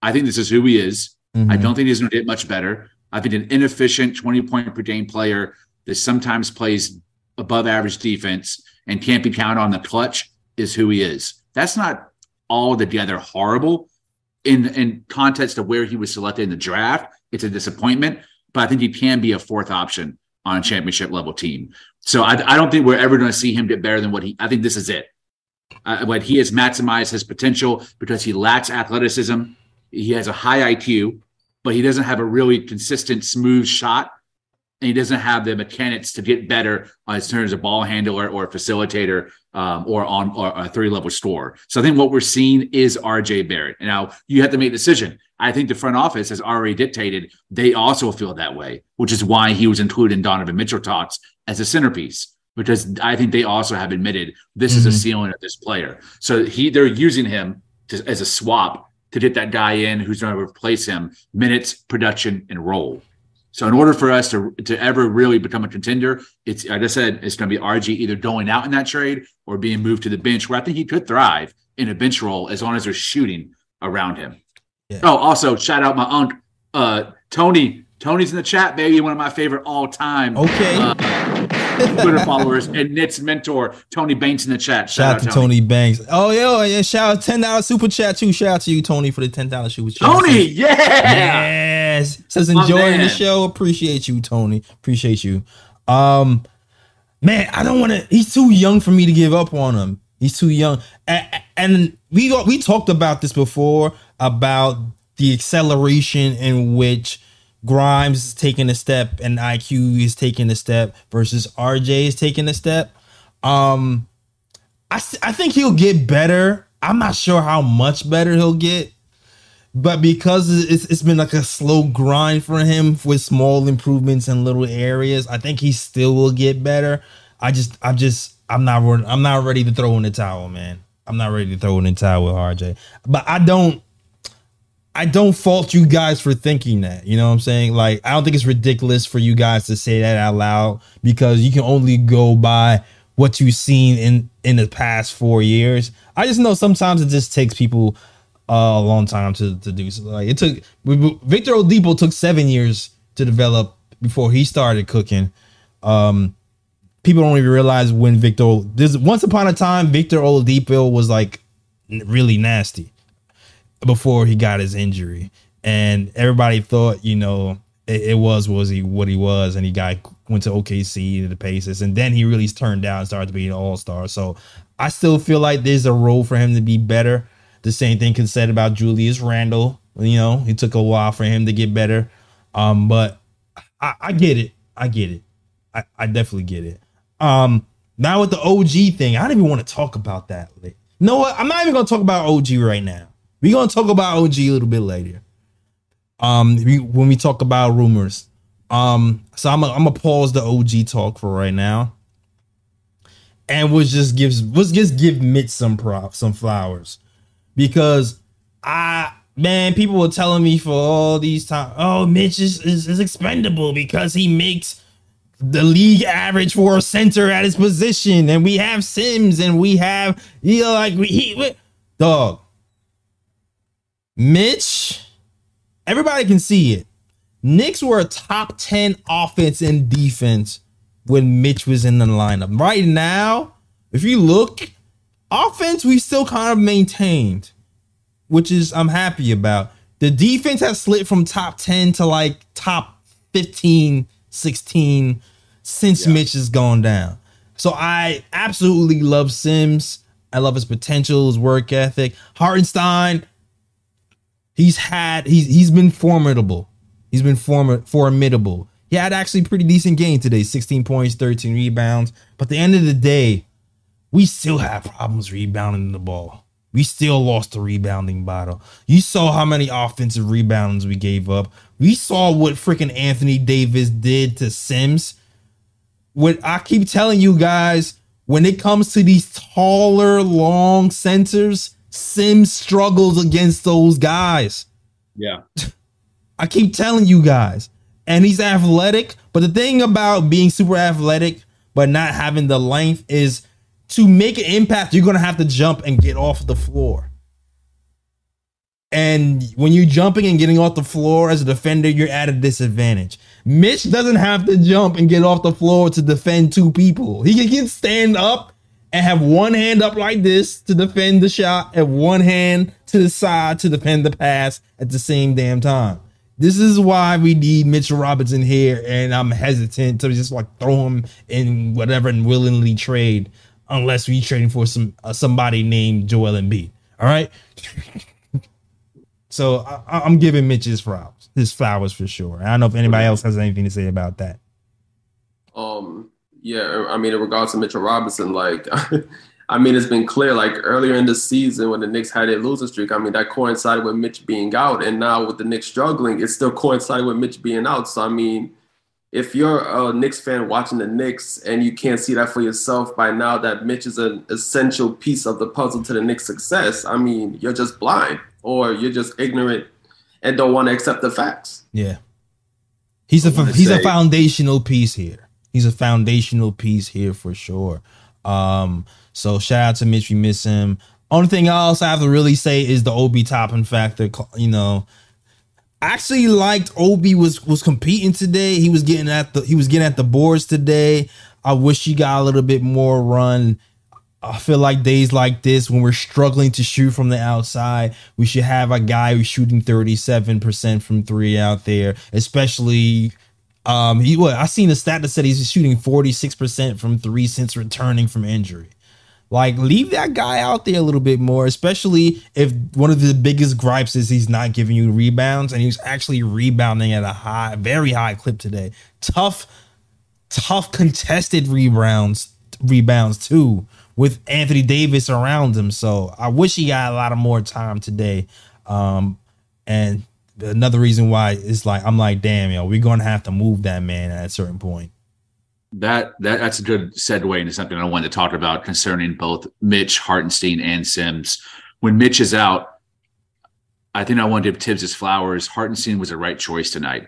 I think this is who he is. Mm-hmm. I don't think he's going to get much better. I think an inefficient twenty-point-per-game player that sometimes plays above average defense and can't be counted on the clutch is who he is. That's not altogether horrible in, in context of where he was selected in the draft. It's a disappointment, but I think he can be a fourth option on a championship level team. So I, I don't think we're ever going to see him get better than what he, I think this is it. Uh, but he has maximized his potential because he lacks athleticism. He has a high I Q, but he doesn't have a really consistent, smooth shot. And he doesn't have the mechanics to get better as terms of ball handler or facilitator um, or on or a three-level scorer. So I think what we're seeing is R J Barrett. Now, you have to make a decision. I think the front office has already dictated they also feel that way, which is why he was included in Donovan Mitchell talks as a centerpiece, because I think they also have admitted this mm-hmm. is a ceiling of this player. So he they're using him to, as a swap to get that guy in who's going to replace him, minutes, production, and role. So in order for us to to ever really become a contender, it's like I said, it's going to be R G either going out in that trade or being moved to the bench, where I think he could thrive in a bench role as long as they're shooting around him. Yeah. Oh, also shout out my uncle uh, Tony. Tony's in the chat, baby. One of my favorite all time okay uh, Twitter followers and Knicks mentor, Tony Banks in the chat. Shout, shout out to Tony. Tony Banks. Oh yo, yeah, shout out ten dollar super chat too. Shout out to you, Tony, for the ten dollar super chat. Tony, yeah. yeah. Says enjoying the show. Appreciate you, Tony. Appreciate you. Um, man, I don't want to. He's too young for me to give up on him. He's too young. And, and we we talked about this before about the acceleration in which Grimes is taking a step and I Q is taking a step versus R J is taking a step. Um, I I think he'll get better. I'm not sure how much better he'll get. But because it's it's been like a slow grind for him with small improvements in little areas, I think he still will get better. I just, I'm just, I'm not, I'm not ready to throw in the towel, man. I'm not ready to throw in the towel with R J. But I don't, I don't fault you guys for thinking that. You know what I'm saying? Like, I don't think it's ridiculous for you guys to say that out loud because you can only go by what you've seen in in the past four years. I just know sometimes it just takes people Uh, a long time to, to do so. Like it took Victor Oladipo took seven years to develop before he started cooking. Um, people don't even realize when Victor. This once upon a time, Victor Oladipo was like really nasty before he got his injury, and everybody thought you know it, it was was he what he was, and he got went to O K C to the Pacers, and then he really turned down and started to be an all star. So I still feel like there's a role for him to be better. The same thing can said about Julius Randle. You know, it took a while for him to get better. Um, but I, I get it. I get it. I, I definitely get it. Um, now with the O G thing, I don't even want to talk about that. You know what? I'm not even going to talk about O G right now. We're going to talk about O G a little bit later. Um, we, when we talk about rumors. Um, so I'm going to pause the O G talk for right now. And we'll just give, we'll just give Mitch some props, some flowers. Because I man, people were telling me for all these times, oh, Mitch is, is, is expendable because he makes the league average for a center at his position, and we have Sims, and we have you know, like we, he we, dog. Mitch, everybody can see it. Knicks were a top ten offense and defense when Mitch was in the lineup. Right now, if you look. Offense, we still kind of maintained, which is I'm happy about. The defense has slid from top ten to like top fifteen, sixteen since yeah. Mitch has gone down. So I absolutely love Sims. I love his potential, his work ethic. Hartenstein, he's had he's he's been formidable. He's been form- formidable. He had actually a pretty decent game today, sixteen points, thirteen rebounds. But at the end of the day, we still have problems rebounding the ball. We still lost the rebounding battle. You saw how many offensive rebounds we gave up. We saw what freaking Anthony Davis did to Sims. What I keep telling you guys, when it comes to these taller, long centers, Sims struggles against those guys. Yeah. I keep telling you guys. And he's athletic. But the thing about being super athletic but not having the length is to make an impact, you're going to have to jump and get off the floor. And when you're jumping and getting off the floor as a defender, you're at a disadvantage. Mitch doesn't have to jump and get off the floor to defend two people. He can, he can stand up and have one hand up like this to defend the shot and one hand to the side to defend the pass at the same damn time. This is why we need Mitchell Robinson here, and I'm hesitant to just like throw him in whatever and willingly trade unless we trading for some uh, somebody named Joel Embiid. All right. So I, I'm giving Mitch his flowers, his flowers for sure. I don't know if anybody else has anything to say about that. Um. Yeah. I mean, in regards to Mitchell Robinson, like, I mean, it's been clear, like earlier in the season when the Knicks had a losing streak, I mean, that coincided with Mitch being out. And now with the Knicks struggling, it still coincided with Mitch being out. So, I mean, if you're a Knicks fan watching the Knicks and you can't see that for yourself by now that Mitch is an essential piece of the puzzle to the Knicks' success, I mean, you're just blind or you're just ignorant and don't want to accept the facts. Yeah. He's, a, he's a foundational piece here. He's a foundational piece here for sure. Um, so shout out to Mitch. We miss him. Only thing else I have to really say is the Obi Toppin factor. You know, I actually liked Obi was was competing today. He was getting at the he was getting at the boards today. I wish he got a little bit more run. I feel like days like this when we're struggling to shoot from the outside, we should have a guy who's shooting thirty-seven percent from three out there, especially. Um, he well, I seen a stat that said he's shooting forty-six percent from three since returning from injury. Like, leave that guy out there a little bit more, especially if one of the biggest gripes is he's not giving you rebounds, and he's actually rebounding at a high, very high clip today. Tough, tough contested rebounds, rebounds too, with Anthony Davis around him. So I wish he got a lot of more time today. Um, and another reason why it's like I'm like, damn, yo, we're gonna have to move that man at a certain point. That that that's a good segue into something I wanted to talk about concerning both Mitch, Hartenstein, and Sims. When Mitch is out, I think I want to give Tibbs his flowers. Hartenstein was the right choice tonight.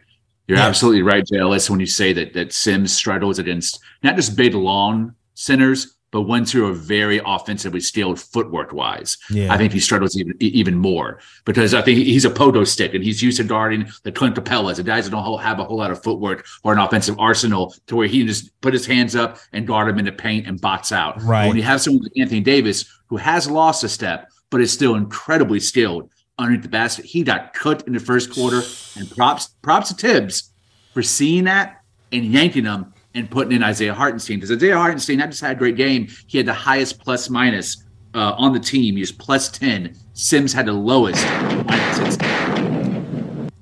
You're yes. absolutely right, J L S, when you say that that Sims struggles against not just big long centers, but ones who are very offensively skilled footwork-wise. Yeah. I think he struggles even, even more because I think he's a pogo stick and he's used to guarding the Clint Capellas, the guys that don't have a whole lot of footwork or an offensive arsenal to where he can just put his hands up and guard him in the paint and box out. Right. But when you have someone like Anthony Davis who has lost a step but is still incredibly skilled underneath the basket, he got cooked in the first quarter. And props, props to Tibbs for seeing that and yanking him and putting in Isaiah Hartenstein. Because Isaiah Hartenstein not just had a great game, he had the highest plus minus uh, on the team. He was plus ten. Sims had the lowest. minus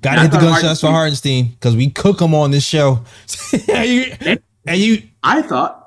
Gotta hit the gunshots for Hartenstein because we cook him on this show. and, you, and, and you, I thought.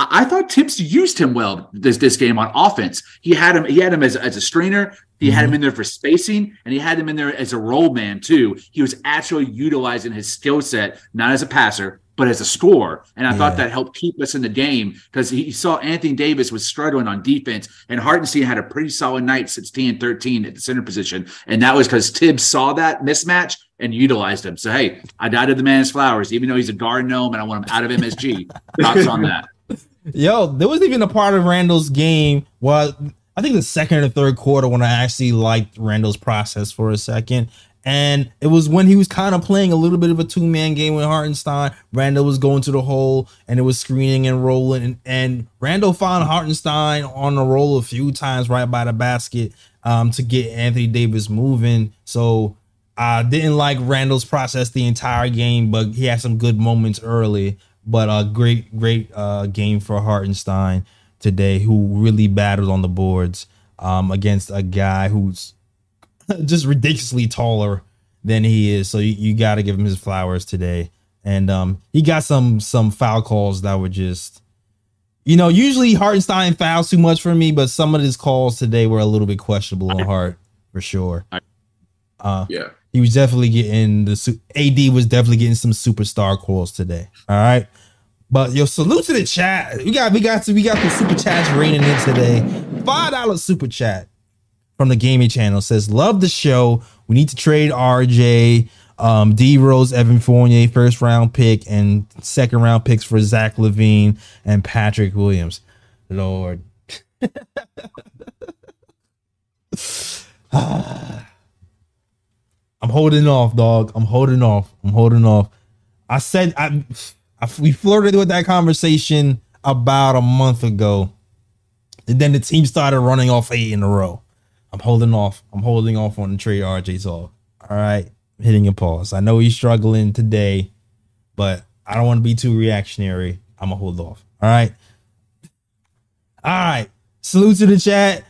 I thought Tibbs used him well this this game on offense. He had him he had him as, as a screener. He mm-hmm. had him in there for spacing, and he had him in there as a role man too. He was actually utilizing his skill set, not as a passer, but as a scorer. And I yeah. thought that helped keep us in the game because he saw Anthony Davis was struggling on defense, and Hartenstein had a pretty solid night, sixteen and thirteen at the center position. And that was because Tibbs saw that mismatch and utilized him. So, hey, I dotted the man's flowers, even though he's a guard gnome and I want him out of M S G. Props on that. Yo, there wasn't even a part of Randall's game. Well, I think the second or third quarter when I actually liked Randall's process for a second. And it was when he was kind of playing a little bit of a two-man game with Hartenstein. Randall was going to the hole, and it was screening and rolling. And, and Randall found Hartenstein on the roll a few times right by the basket um, to get Anthony Davis moving. So I didn't like Randall's process the entire game, but he had some good moments early. But a great, great uh, game for Hartenstein today, who really battled on the boards um, against a guy who's just ridiculously taller than he is. So you, you got to give him his flowers today. And um, he got some some foul calls that were just, you know, usually Hartenstein fouls too much for me, but some of his calls today were a little bit questionable on Hart for sure. Uh, yeah. He was definitely getting the A D was definitely getting some superstar calls today. All right, but yo, salute to the chat. We got we got to, we got the super chats raining in today. Five dollar super chat from the Gaming Channel says, "Love the show. We need to trade R J, um, D Rose, Evan Fournier, first round pick and second round picks for Zach LaVine and Patrick Williams." Lord. I'm holding off, dog. I'm holding off. I'm holding off. I said I, I we flirted with that conversation about a month ago. And then the team started running off eight in a row. I'm holding off. I'm holding off on the trade R J's off. All right. I'm hitting a pause. I know he's struggling today, but I don't want to be too reactionary. I'm going to hold off. All right. All right. Salute to the chat.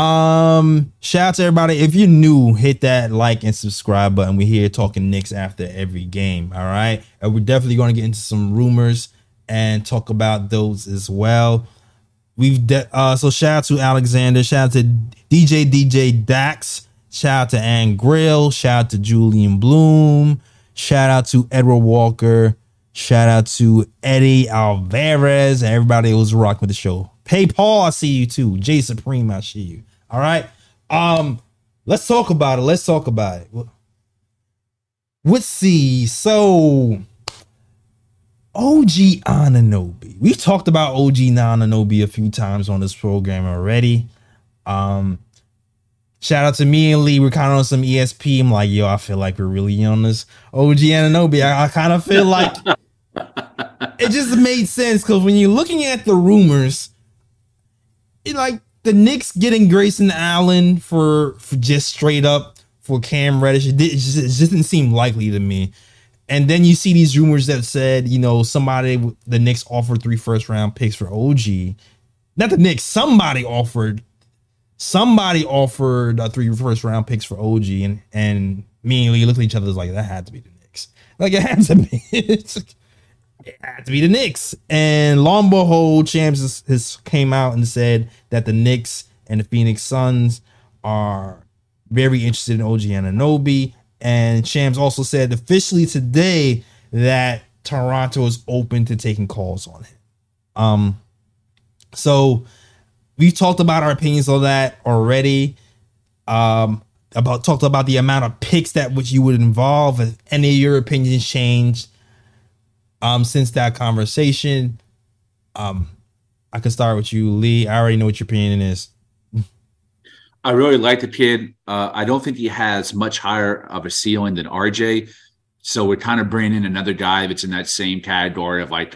Um, shout out to everybody. If you're new, hit that like and subscribe button. We're here talking Knicks after every game. All right. And we're definitely going to get into some rumors and talk about those as well. We've de- uh, so shout out to Alexander, shout out to D J D J Dax, shout out to Ann Grill, shout out to Julian Bloom, shout out to Edward Walker, shout out to Eddie Alvarez, and everybody who was rocking with the show. Hey Paul, I see you too. Jay Supreme, I see you. All right, um, let's talk about it. Let's talk about it. Let's see. So. O G Anunoby. We've talked about O G Anunoby a few times on this program already. Um, shout out to me and Lee. We're kind of on some E S P. I'm like, yo, I feel like we're really on this O G Anunoby. I, I kind of feel like it just made sense because when you're looking at the rumors, it, like the Knicks getting Grayson Allen for, for just straight up for Cam Reddish, it, did, it, just, it just didn't seem likely to me. And then you see these rumors that said, you know, somebody, the Knicks offered three first round picks for O G. Not the Knicks. Somebody offered, somebody offered uh, three first round picks for O G. And, and me and Lee looked at each other like, that had to be the Knicks. Like, it had to be. It had to be the Knicks. And lo and behold, Shams has, has came out and said that the Knicks and the Phoenix Suns are very interested in O G Anunoby. And Shams also said officially today that Toronto is open to taking calls on him. Um, so we've talked about our opinions on that already. Um, about talked about the amount of picks that which you would involve. If any of your opinions changed um, since that conversation, um, I could start with you, Lee. I already know what your opinion is. I really like the kid. Uh, I don't think he has much higher of a ceiling than R J. So we're kind of bringing in another guy that's in that same category of like,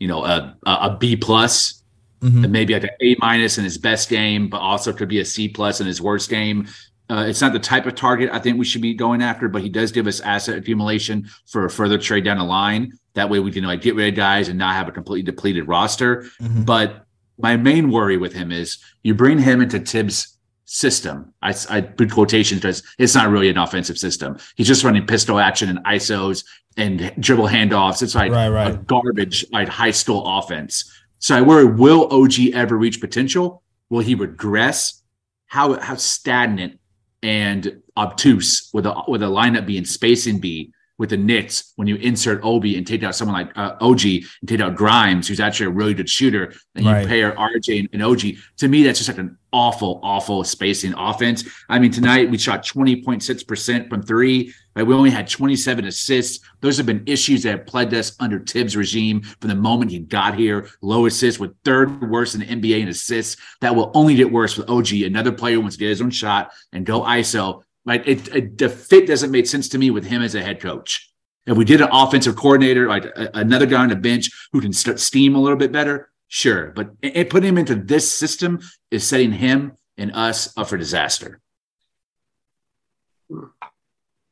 you know, a, a B plus, mm-hmm. and maybe like an A minus in his best game, but also could be a C plus in his worst game. Uh, it's not the type of target I think we should be going after, but he does give us asset accumulation for a further trade down the line. That way we can like get rid of guys and not have a completely depleted roster. Mm-hmm. But my main worry with him is you bring him into Tibbs' system. I, I put quotations because it's not really an offensive system. He's just running pistol action and I S Os and dribble handoffs. It's like right, right. a garbage, like high school offense. So I worry, will O G ever reach potential? Will he regress? How how stagnant and obtuse with a with a lineup being space and B with the Knicks when you insert Obi and take out someone like uh, O G and take out Grimes, who's actually a really good shooter, and right. you pair R J and O G. To me, that's just like an awful, awful spacing offense. I mean, tonight we shot twenty point six percent from three. Right? We only had twenty-seven assists. Those have been issues that have plagued us under Tibbs' regime from the moment he got here. Low assists with third worst in the N B A in assists. That will only get worse with O G. Another player wants to get his own shot and go I S O. Like it, it, the fit doesn't make sense to me with him as a head coach. If we did an offensive coordinator, like a, another guy on the bench who can st- steam a little bit better, sure. But it, it putting him into this system is setting him and us up for disaster.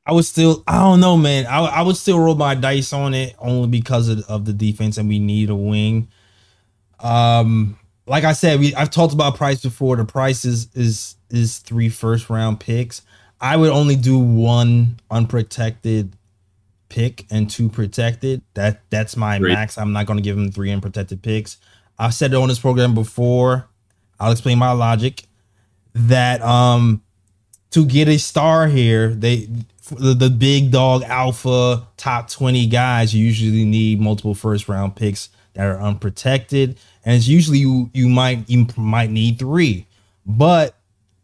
I would still, I don't know, man. I, I would still roll my dice on it only because of, of the defense and we need a wing. Um, like I said, we I've talked about price before. The price is is is three first round picks. I would only do one unprotected pick and two protected. That that's my Great. max. I'm not going to give him three unprotected picks. I've said it on this program before. I'll explain my logic that um, to get a star here, they the, the big dog alpha top twenty guys you usually need multiple first round picks that are unprotected, and it's usually you you might you might need three. But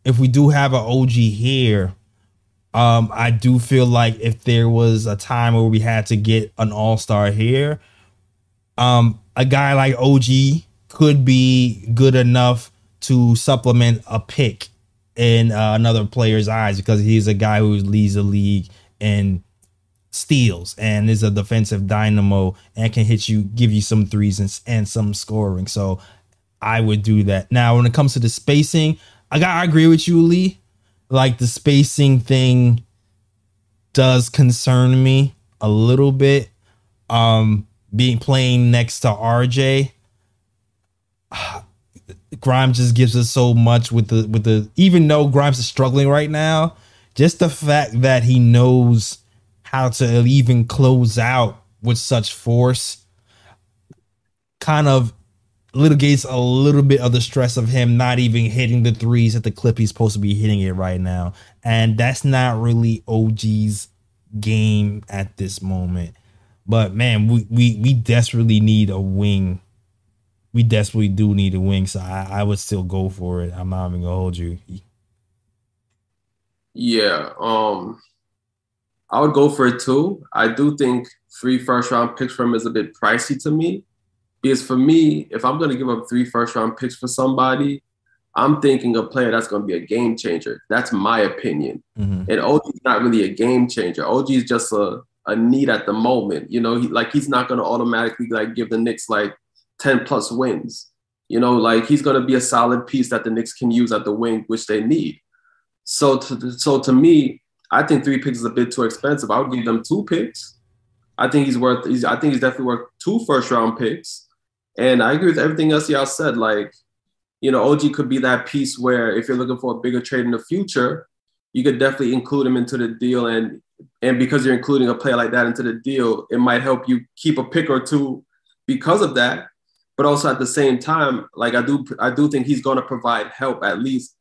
if we do have an O G here. Um, I do feel like if there was a time where we had to get an all-star here, um, a guy like O G could be good enough to supplement a pick in uh, another player's eyes because he's a guy who leads the league in steals and is a defensive dynamo and can hit you, give you some threes and, and some scoring. So I would do that. Now, when it comes to the spacing, I got I agree with you, Lee. Like, the spacing thing does concern me a little bit. Um, being playing next to R J, Grimes just gives us so much with the with the even though Grimes is struggling right now, just the fact that he knows how to even close out with such force kind of litigates a little bit of the stress of him not even hitting the threes at the clip he's supposed to be hitting it right now. And that's not really O G's game at this moment. But man, we we we desperately need a wing. We desperately do need a wing, so I, I would still go for it. I'm not even gonna hold you. Yeah, um, I would go for it too. I do think three first round picks for him is a bit pricey to me. Because for me, if I'm going to give up three first-round picks for somebody, I'm thinking a player that's going to be a game changer. That's my opinion. Mm-hmm. And O G's not really a game changer. O G's just a, a need at the moment. You know, he, like, he's not going to automatically like give the Knicks like ten-plus wins. You know, like, he's going to be a solid piece that the Knicks can use at the wing, which they need. So to, so to me, I think three picks is a bit too expensive. I would give them two picks. I think he's worth. He's, I think he's definitely worth two first-round picks. And I agree with everything else y'all said. Like, you know, O G could be that piece where if you're looking for a bigger trade in the future, you could definitely include him into the deal. And and because you're including a player like that into the deal, it might help you keep a pick or two because of that. But also at the same time, like I do, I do think he's going to provide help at least,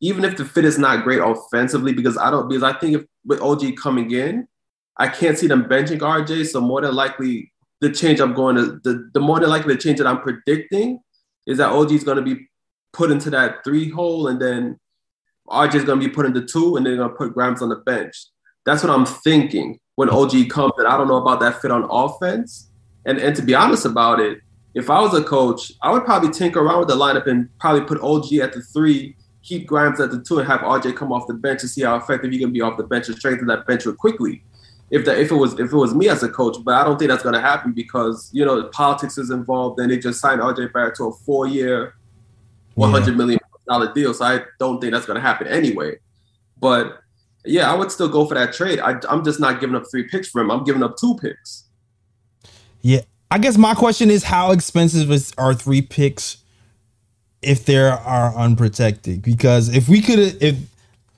even if the fit is not great offensively. Because I don't, because I think if with O G coming in, I can't see them benching R J. So more than likely. The change I'm going to, the, the more than likely the change that I'm predicting is that O G is going to be put into that three hole, and then R J is going to be put into two, and they're going to put Grimes on the bench. That's what I'm thinking when O G comes, and I don't know about that fit on offense. And, and to be honest about it, if I was a coach, I would probably tinker around with the lineup and probably put O G at the three, keep Grimes at the two, and have R J come off the bench to see how effective he can be off the bench and strengthen that bench real quickly. If that, if it was, if it was me as a coach, but I don't think that's going to happen because, you know, politics is involved, and they just signed R J Barrett to a four-year, one hundred yeah. million dollar deal. So I don't think that's going to happen anyway. But yeah, I would still go for that trade. I, I'm just not giving up three picks for him. I'm giving up two picks. Yeah, I guess my question is, how expensive is, are three picks if they are unprotected? Because if we could, if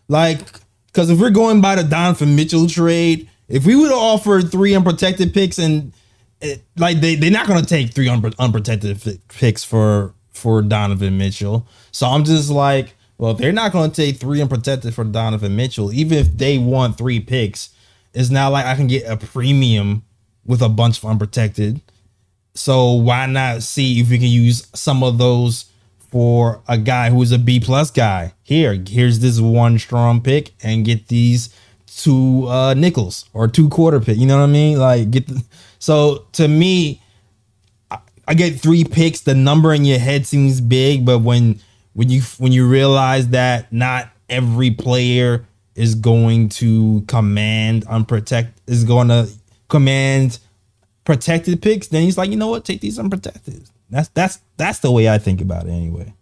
like, because if we're going by the Donovan Mitchell trade. If we would have offered three unprotected picks, and it, like they they're not going to take three un- unprotected f- picks for for Donovan Mitchell. So I'm just like, well, if they're not going to take three unprotected for Donovan Mitchell, even if they want three picks, it's not like I can get a premium with a bunch of unprotected. So why not see if we can use some of those for a guy who is a B plus guy? Here, here's this one strong pick and get these two uh nickels or two quarter pick, you know what I mean? Like, get the, so to me, I, I get three picks. The number in your head seems big, but when when you when you realize that not every player is going to command unprotected is going to command protected picks, then he's like, you know what, take these unprotected. That's that's that's the way I think about it anyway.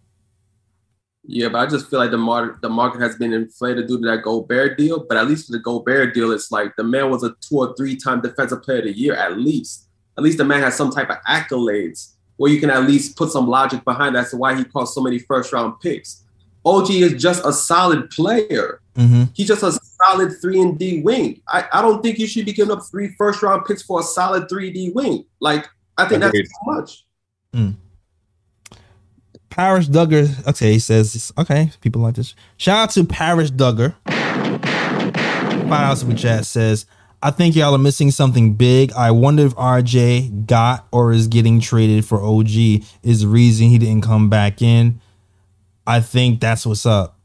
Yeah, but I just feel like the market the market has been inflated due to that Gobert deal. But at least for the Gobert deal, it's like the man was a two or three time defensive player of the year at least. At least the man has some type of accolades where you can at least put some logic behind that. That's why he cost so many first round picks. O G is just a solid player. Mm-hmm. He's just a solid three and D wing. I, I don't think you should be giving up three first round picks for a solid three D wing. Like, I think Agreed. That's too much. Mm. Paris Duggar, okay, he says, okay, people like this. Shout out to Paris Duggar. Five-hour super chat says, I think y'all are missing something big. I wonder if R J got or is getting traded for O G is the reason he didn't come back in. I think that's what's up.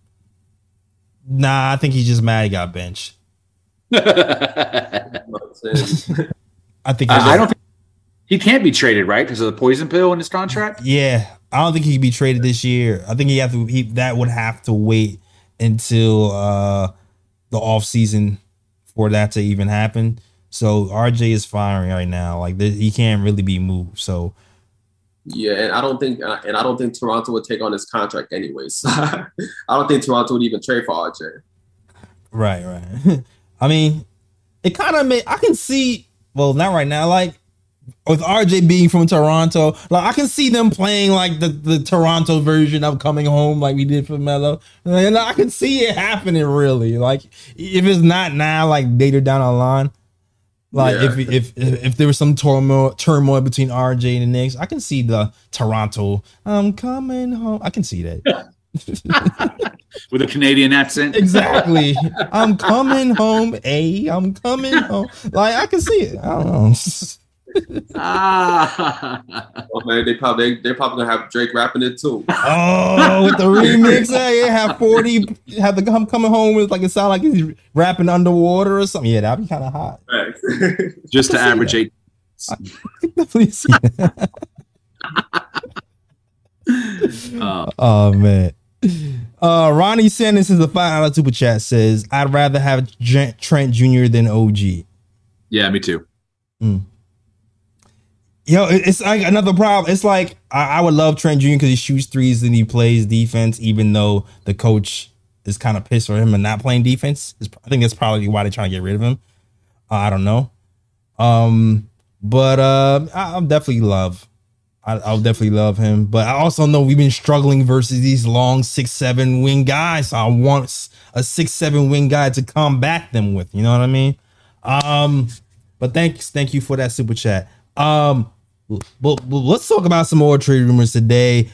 Nah, I think he's just mad he got benched. I think. Uh, I don't think he can't be traded, right? Because of the poison pill in his contract? Yeah. I don't think he could be traded this year. I think he have to. He, that would have to wait until uh, the offseason for that to even happen. So R J is firing right now. Like he can't really be moved. So yeah, and I don't think and I don't think Toronto would take on his contract anyways. I don't think Toronto would even trade for R J. Right, right. I mean, it kind of made I can see. Well, not right now. Like with R J being from Toronto, like I can see them playing like the, the Toronto version of Coming Home, like we did for Melo. And I can see it happening really. Like if it's not now, like later down the line. Like yeah. if, if if if there was some turmoil turmoil between R J and the Knicks, I can see the Toronto. I'm coming home. I can see that with a Canadian accent. Exactly. I'm coming home. A. I'm coming home. Like I can see it. I don't know. ah. Oh man, they probably they're probably gonna have Drake rapping it too. Oh, with the remix, yeah. Have forty. Have the come coming home with like it sound like he's rapping underwater or something. Yeah, that'd be kind of hot. Just to average eight. I can definitely see that. um, oh man. Uh, Ronnie Sanders is the five dollar super chat says, "I'd rather have J- Trent Junior than O G." Yeah, me too. Mm. Yo, it's like another problem. It's like I, I would love Trent Junior because he shoots threes and he plays defense, even though the coach is kind of pissed for him and not playing defense. It's, I think that's probably why they're trying to get rid of him. Uh, I don't know. Um, but uh, I, I'll definitely love. I, I'll definitely love him. But I also know we've been struggling versus these long six, seven wing guys. So I want a six, seven wing guy to combat them with. You know what I mean? Um, but thanks. Thank you for that super chat. Um, but, but let's talk about some more trade rumors today.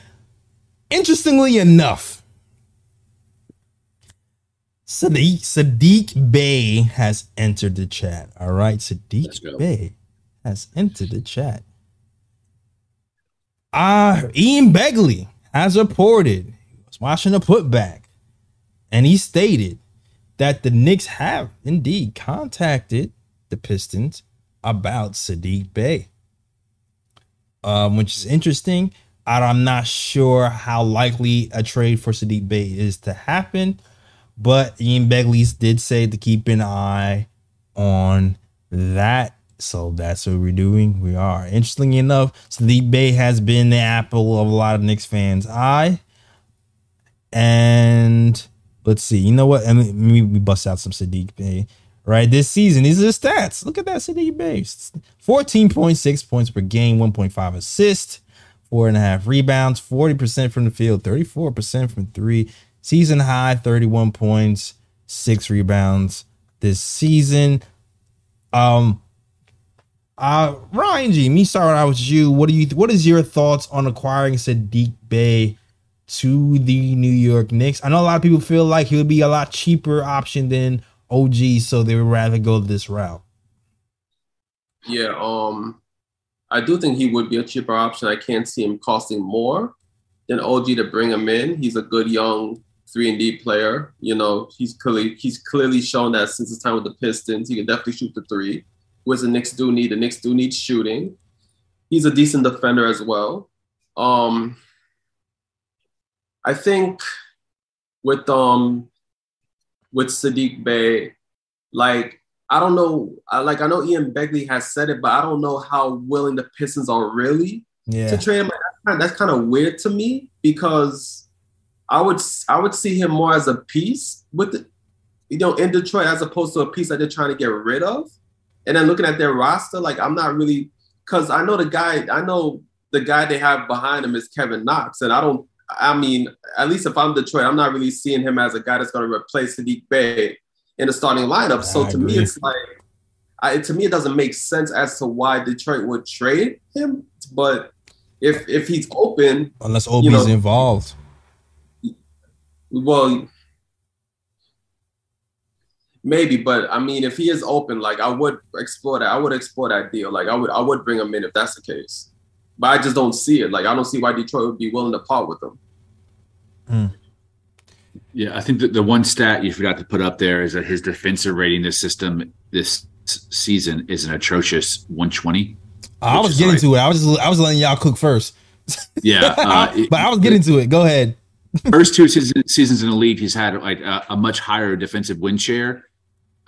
Interestingly enough, Sadiq, Sadiq Bey has entered the chat. All right. Sadiq Bey has entered the chat. Uh, Ian Begley has reported he was watching a putback, and he stated that the Knicks have indeed contacted the Pistons about Sadiq Bey, um, which is interesting. I, I'm not sure how likely a trade for Sadiq Bey is to happen, but Ian Begley did say to keep an eye on that. So that's what we're doing. We are. Interestingly enough, Sadiq Bey has been the apple of a lot of Knicks fans' eye. And let's see. You know what? I mean, we bust out some Sadiq Bey right this season. These are the stats. Look at that Sadiq Bey. fourteen point six points per game, one point five assists, four and a half rebounds, forty percent from the field, thirty-four percent from three. Season high, thirty-one points, six rebounds this season. Um, Uh, Ryan G, me starting out with you. What do you? Th- what is your thoughts on acquiring Sadiq Bey to the New York Knicks? I know a lot of people feel like he would be a lot cheaper option than O G, so they would rather go this route. Yeah, um, I do think he would be a cheaper option. I can't see him costing more than O G to bring him in. He's a good young three and D player. You know, he's clearly he's clearly shown that since his time with the Pistons, he can definitely shoot the three. Which the Knicks do need. The Knicks do need shooting. He's a decent defender as well. Um, I think with um with Sadiq Bey, like I don't know, I, like I know Ian Begley has said it, but I don't know how willing the Pistons are really yeah. to trade him. That's kind of weird to me because I would I would see him more as a piece with the, you know in Detroit as opposed to a piece that they're trying to get rid of. And then looking at their roster, like I'm not really, cause I know the guy, I know the guy they have behind him is Kevin Knox. And I don't, I mean, at least if I'm Detroit, I'm not really seeing him as a guy that's going to replace Sadiq Bey in the starting lineup. So I to agree. me, it's like, I, to me, it doesn't make sense as to why Detroit would trade him. But if if he's open. Unless O B's you know, involved. Well, maybe, but I mean, if he is open, like I would explore that. I would explore that deal. Like I would, I would bring him in if that's the case. But I just don't see it. Like I don't see why Detroit would be willing to part with him. Mm. Yeah, I think that the one stat you forgot to put up there is that his defensive rating this system this season is an atrocious one twenty. Uh, I was getting like, to it. I was just, I was letting y'all cook first. Yeah, uh, but I was getting to it. Go ahead. First two seasons in the league, he's had like a, a much higher defensive win share.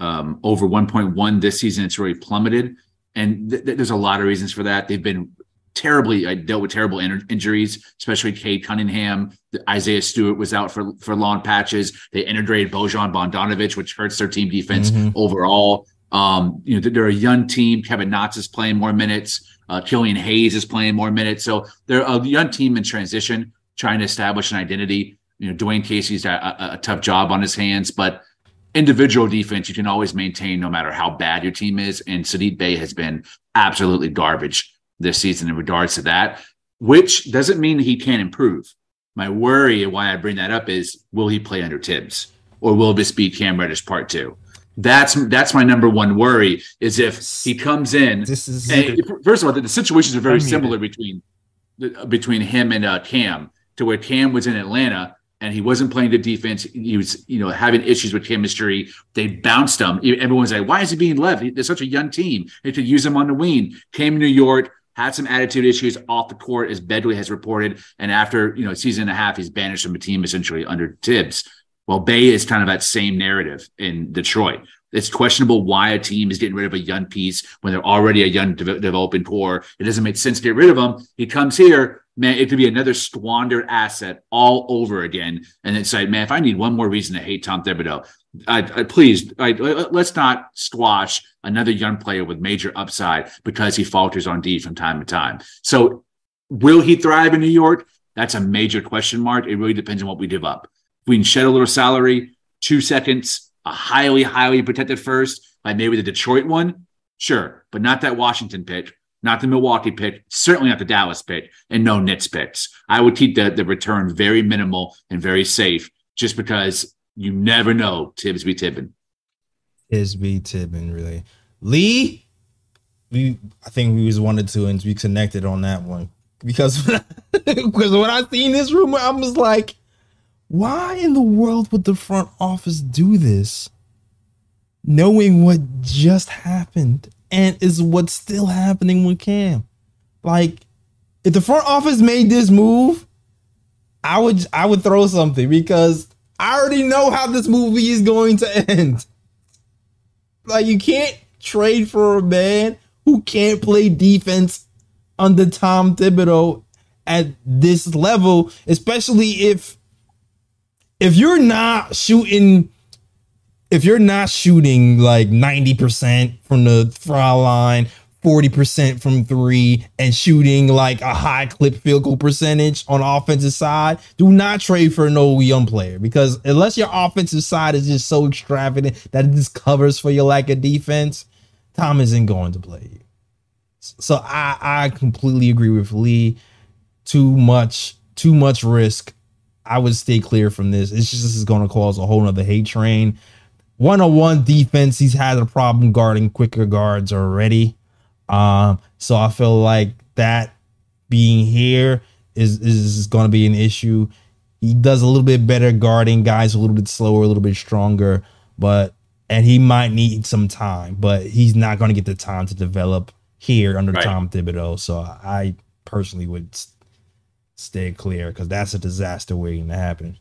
um, over one point one this season. It's already plummeted. And th- th- there's a lot of reasons for that. They've been terribly I dealt with terrible in- injuries, especially Cade Cunningham. The, Isaiah Stewart was out for, for long patches. They integrated Bojan Bogdanović, which hurts their team defense mm-hmm. overall. Um, you know, they're a young team. Kevin Knox is playing more minutes. Uh, Killian Hayes is playing more minutes. So they're a young team in transition, trying to establish an identity. You know, Dwayne Casey's got a, a tough job on his hands, but individual defense you can always maintain no matter how bad your team is. And Sadiq Bey has been absolutely garbage this season in regards to that, which doesn't mean he can't improve. My worry and why I bring that up is, will he play under Tibbs, or will this be Cam Reddish part two? That's that's my number one worry, is if he comes in. This is and, first of all, the, the situations are very similar between between him and uh, Cam, to where Cam was in Atlanta and he wasn't playing the defense. He was, you know, having issues with chemistry. They bounced him. Everyone's like, why is he being left? They're such a young team. They could use him on the wing. Came to New York, had some attitude issues off the court, as Begley has reported. And after, you know, a season and a half, he's banished from the team essentially under Tibbs. Well, Bey is kind of that same narrative in Detroit. It's questionable why a team is getting rid of a young piece when they're already a young de- developing core. It doesn't make sense to get rid of him. He comes here, man, it could be another squandered asset all over again. And it's like, man, if I need one more reason to hate Tom Thibodeau, I, I, please, I, let's not squash another young player with major upside because he falters on D from time to time. So will he thrive in New York? That's a major question mark. It really depends on what we give up. If we can shed a little salary, two seconds, a highly, highly protected first, like maybe the Detroit one, sure, but not that Washington pick, not the Milwaukee pick, certainly not the Dallas pick, and no Knicks picks. I would keep the, the return very minimal and very safe, just because you never know. Tibbs be tibbin'. Tibbs be tibbin', really. Lee, we I think we was wanted to, and we connected on that one. Because when I, because when I seen this rumor, I was like, why in the world would the front office do this, knowing what just happened and is what's still happening with Cam? Like, if the front office made this move, I would I would throw something, because I already know how this movie is going to end. Like, you can't trade for a man who can't play defense under Tom Thibodeau at this level, especially if If you're not shooting, if you're not shooting like ninety percent from the foul line, forty percent from three, and shooting like a high clip field goal percentage on the offensive side, do not trade for no young player, because unless your offensive side is just so extravagant that it just covers for your lack of defense, Tom isn't going to play you. So I, I completely agree with Lee. Too much, too much risk. I would stay clear from this. It's just, this is going to cause a whole nother hate train. One-on-one defense, he's had a problem guarding quicker guards already. Um, so I feel like that being here is, is going to be an issue. He does a little bit better guarding guys a little bit slower, a little bit stronger, but, and he might need some time, but he's not going to get the time to develop here under right. Tom Thibodeau. So I personally would stay clear, because that's a disaster waiting to happen.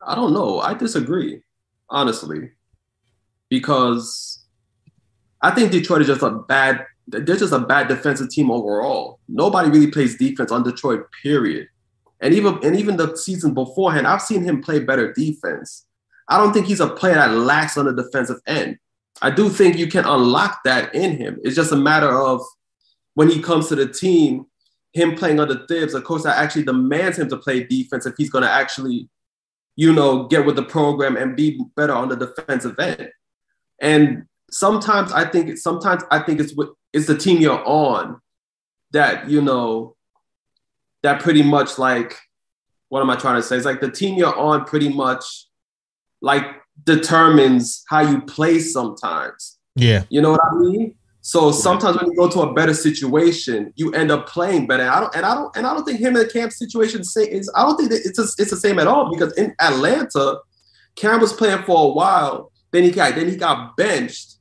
I don't know. I disagree, honestly, because I think Detroit is just a bad, they're just a bad defensive team overall. Nobody really plays defense on Detroit, period. And even, and even the season beforehand, I've seen him play better defense. I don't think he's a player that lacks on the defensive end. I do think you can unlock that in him. It's just a matter of when he comes to the team, him playing under Thibs, a coach that actually demands him to play defense if he's going to actually, you know, get with the program and be better on the defensive end. And sometimes I think, sometimes I think it's it's the team you're on that, you know, that pretty much like, what am I trying to say? It's like the team you're on pretty much like determines how you play sometimes. Yeah. You know what I mean? So sometimes when you go to a better situation, you end up playing better. I don't, and I don't, and I don't think him and Cam's situation is. I don't think that it's a, it's the same at all, because in Atlanta, Cam was playing for a while. Then he got then he got benched,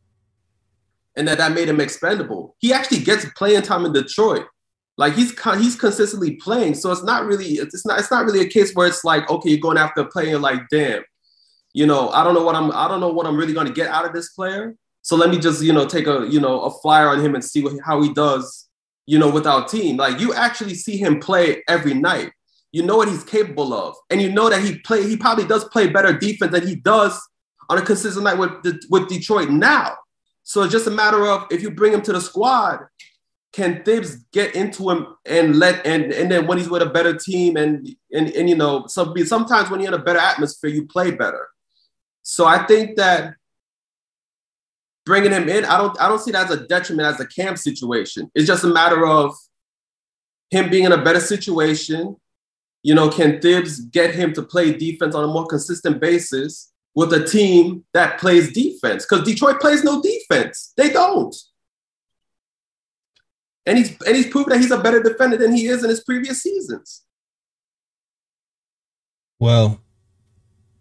and that, that made him expendable. He actually gets playing time in Detroit. Like he's he's consistently playing, so it's not really it's not it's not really a case where it's like, okay, you're going after a player like, damn, you know, I don't know what I'm, I don't know what I'm really going to get out of this player. So let me just, you know, take a, you know, a flyer on him and see what, how he does, you know, with our team. Like, you actually see him play every night. You know what he's capable of. And you know that he play, he probably does play better defense than he does on a consistent night with the, with Detroit now. So it's just a matter of, if you bring him to the squad, can Tibbs get into him and let, and, and then when he's with a better team and, and, and, you know, some, sometimes when you're in a better atmosphere, you play better. So I think that bringing him in, I don't, I don't see that as a detriment as a camp situation. It's just a matter of him being in a better situation. You know, can Tibbs get him to play defense on a more consistent basis with a team that plays defense? Because Detroit plays no defense. They don't. And he's, and he's proved that he's a better defender than he is in his previous seasons. Well,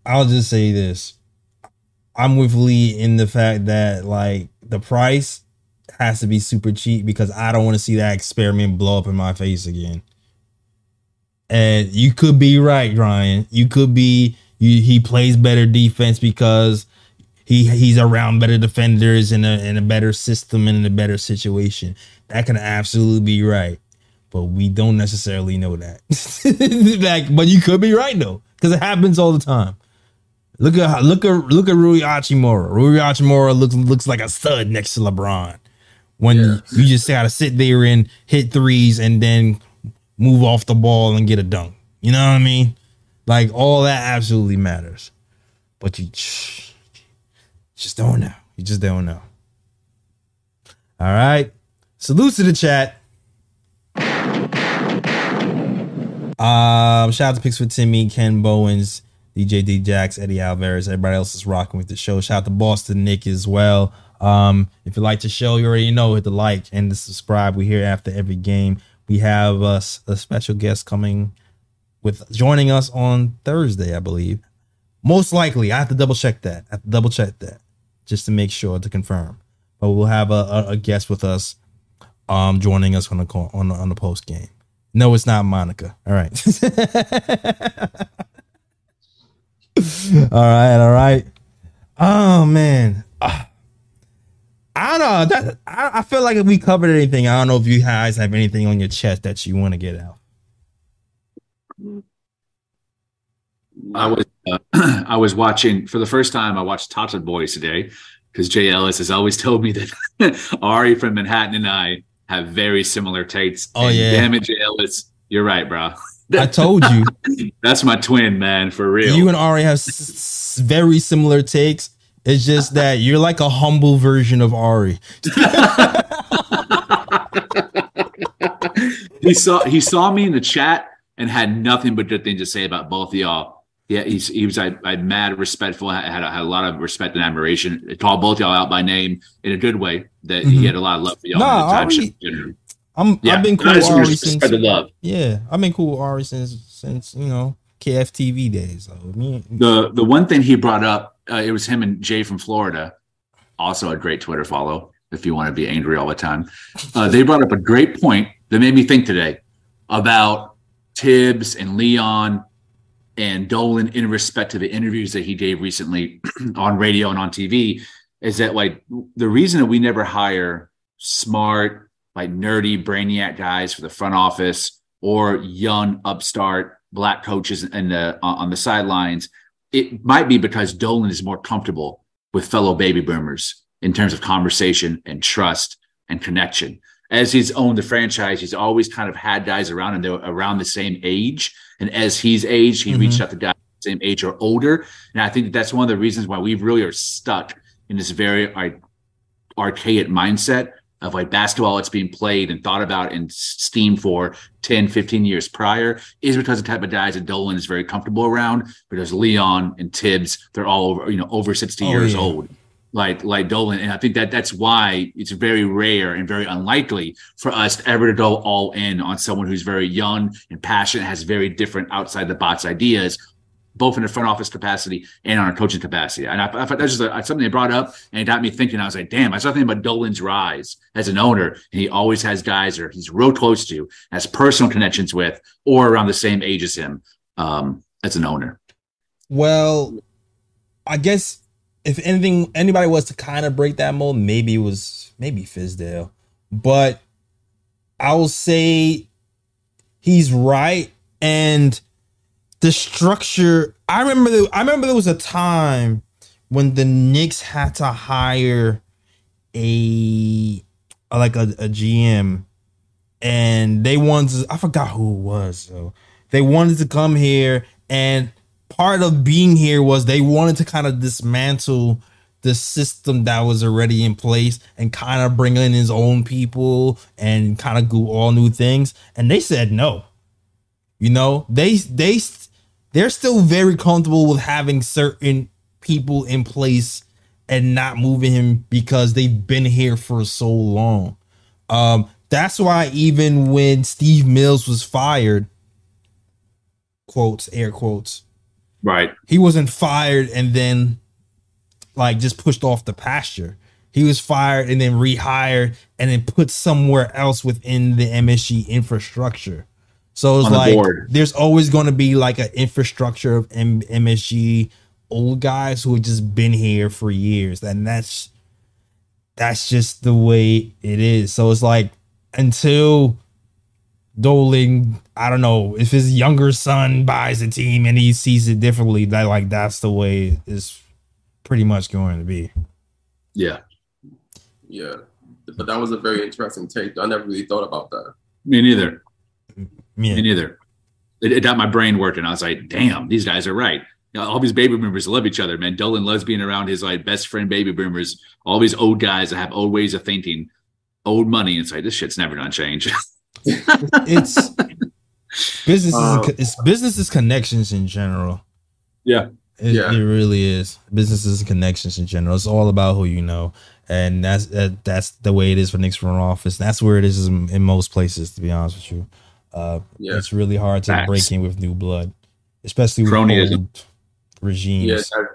I'll just say this. I'm with Lee in the fact that, like, the price has to be super cheap, because I don't want to see that experiment blow up in my face again. And you could be right, Ryan. You could be, you, he plays better defense because he he's around better defenders in a, in a better system and in a better situation. That can absolutely be right. But we don't necessarily know that. Like, but you could be right, though, because it happens all the time. Look at look at look at Rui Hachimura. Rui Hachimura looks looks like a stud next to LeBron. When yeah. you, you just gotta sit there and hit threes and then move off the ball and get a dunk. You know what I mean? Like, all that absolutely matters. But you just don't know. You just don't know. All right. Salutes to the chat. Um, shout out to Picks for Timmy, Ken Bowens, D J D Jax, Eddie Alvarez. Everybody else is rocking with the show. Shout out to Boston Nick as well. Um, if you like the show, you already know, hit the like and the subscribe. We're here after every game. We have a, a special guest coming with joining us on Thursday, I believe. Most likely. I have to double check that. I have to double check that just to make sure, to confirm. But we'll have a, a, a guest with us um, joining us on the, on the on the post game. No, it's not Monica. All right. all right. All right. Oh, man. Uh. I don't know. That, I, I feel like if we covered anything, I don't know if you guys have anything on your chest that you want to get out. I was uh, I was watching for the first time. I watched Tots and Boys today because Jay Ellis has always told me that Ari from Manhattan and I have very similar tastes. Oh and yeah, damn it, Jay Ellis, you're right, bro. I told you. That's my twin, man, for real. You and Ari have s- very similar takes. It's just that you're like a humble version of Ari. he saw he saw me in the chat and had nothing but good things to say about both of y'all. Yeah, he's, he was I, I mad respectful. I had, I had a lot of respect and admiration. It called both y'all out by name in a good way. That mm-hmm. he had a lot of love for y'all. Nah, time Ari, I'm, yeah, I've been cool with Ari since. Love. Yeah, I've been cool with Ari since since you know K F T V days. So, I mean, the the one thing he brought up. Uh, it was him and Jay from Florida, also a great Twitter follow if you want to be angry all the time. Uh, they brought up a great point that made me think today about Tibbs and Leon and Dolan in respect to the interviews that he gave recently on radio and on T V, is that, like, the reason that we never hire smart, like, nerdy brainiac guys for the front office or young upstart black coaches in the, on the sidelines, it might be because Dolan is more comfortable with fellow baby boomers in terms of conversation and trust and connection. As he's owned the franchise, he's always kind of had guys around him that were around the same age. And as he's aged, he mm-hmm. reached out to guys the same age or older. And I think that that's one of the reasons why we really are stuck in this very like, archaic mindset of like basketball that's being played and thought about and steamed for ten, fifteen years prior, is because the type of guys that Dolan is very comfortable around, because Leon and Tibbs, they're all over, you know, over sixty oh, years yeah. old, like, like Dolan. And I think that that's why it's very rare and very unlikely for us ever to go all in on someone who's very young and passionate, has very different outside the box ideas, both in the front office capacity and on our coaching capacity. And I, I thought that's just a, something they brought up, and it got me thinking. I was like, damn, I saw something about Dolan's rise as an owner. And he always has guys that he's real close to, has personal connections with, or around the same age as him um, as an owner. Well, I guess if anything, anybody was to kind of break that mold, maybe it was maybe Fizdale. But I will say he's right. And the structure, I remember, the, I remember there was a time when the Knicks had to hire a like a, a G M, and they wanted to, I forgot who it was. So they wanted to come here, and part of being here was they wanted to kind of dismantle the system that was already in place and kind of bring in his own people and kind of do all new things. And they said no. You know, they they they're still very comfortable with having certain people in place and not moving him because they've been here for so long. Um, that's why even when Steve Mills was fired, quotes, air quotes, right, he wasn't fired and then like just pushed off the pasture. He was fired and then rehired and then put somewhere else within the M S G infrastructure. So it's like board. There's always going to be like an infrastructure of M- MSG old guys who have just been here for years, and that's that's just the way it is. So it's like until Dolan, I don't know, if his younger son buys a team and he sees it differently, that like that's the way it's pretty much going to be. Yeah, yeah, but that was a very interesting take. I never really thought about that. Me neither. Yeah. Me neither. It, it got my brain working. I was like, damn, these guys are right. You know, all these baby boomers love each other, man. Dolan loves being around his like best friend baby boomers, all these old guys that have old ways of thinking, old money. It's like, this shit's never going to change. It's businesses, um, it's businesses, connections in general. Yeah. It, yeah. It really is. Businesses and connections in general. It's all about who you know. And that's that, that's the way it is for Knicks front office. That's where it is in, in most places, to be honest with you. Uh, yeah. It's really hard to Facts. break in with new blood, especially with old regimes. Yeah, that,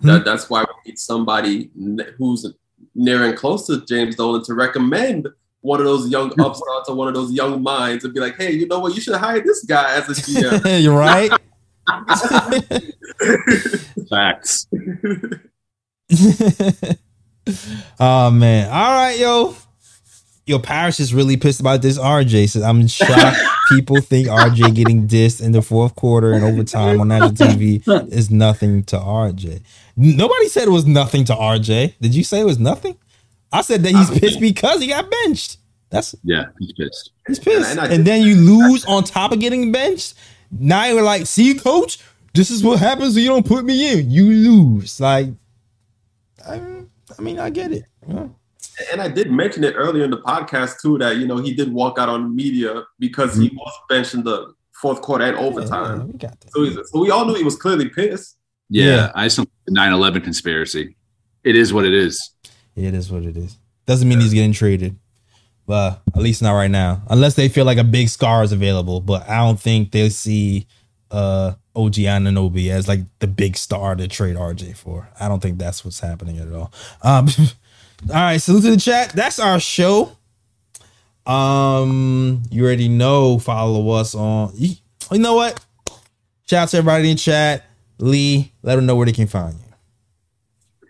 hmm? that, that's why we need somebody who's near and close to James Dolan to recommend one of those young upstarts or one of those young minds and be like, hey, you know what? You should hire this guy as a G M. You're right. Facts. Oh, man. All right, yo. Yo, Paris is really pissed about this R J. So I'm shocked people think R J getting dissed in the fourth quarter and overtime on national T V is nothing to R J. Nobody said it was nothing to R J. Did you say it was nothing? I said that he's pissed because he got benched. That's yeah, he's pissed. He's pissed. And, and, and then you lose on top of getting benched. Now you're like, see, coach, this is what happens when you don't put me in. You lose. Like, I, I mean, I get it. Yeah. And I did mention it earlier in the podcast, too, that, you know, he did walk out on media because he was benched in the fourth quarter and overtime. Yeah, we got that. So, he's, so we all knew he was clearly pissed. Yeah, yeah. I saw the nine eleven conspiracy. It is what it is. It is what it is. Doesn't mean yeah. he's getting traded. But at least not right now. Unless they feel like a big scar is available. But I don't think they'll see uh, O G Anunoby as, like, the big star to trade R J for. I don't think that's what's happening at all. Um All right, salute to the chat. That's our show. Um, you already know. Follow us on. You, you know what? Shout out to everybody in chat. Lee, let them know where they can find you.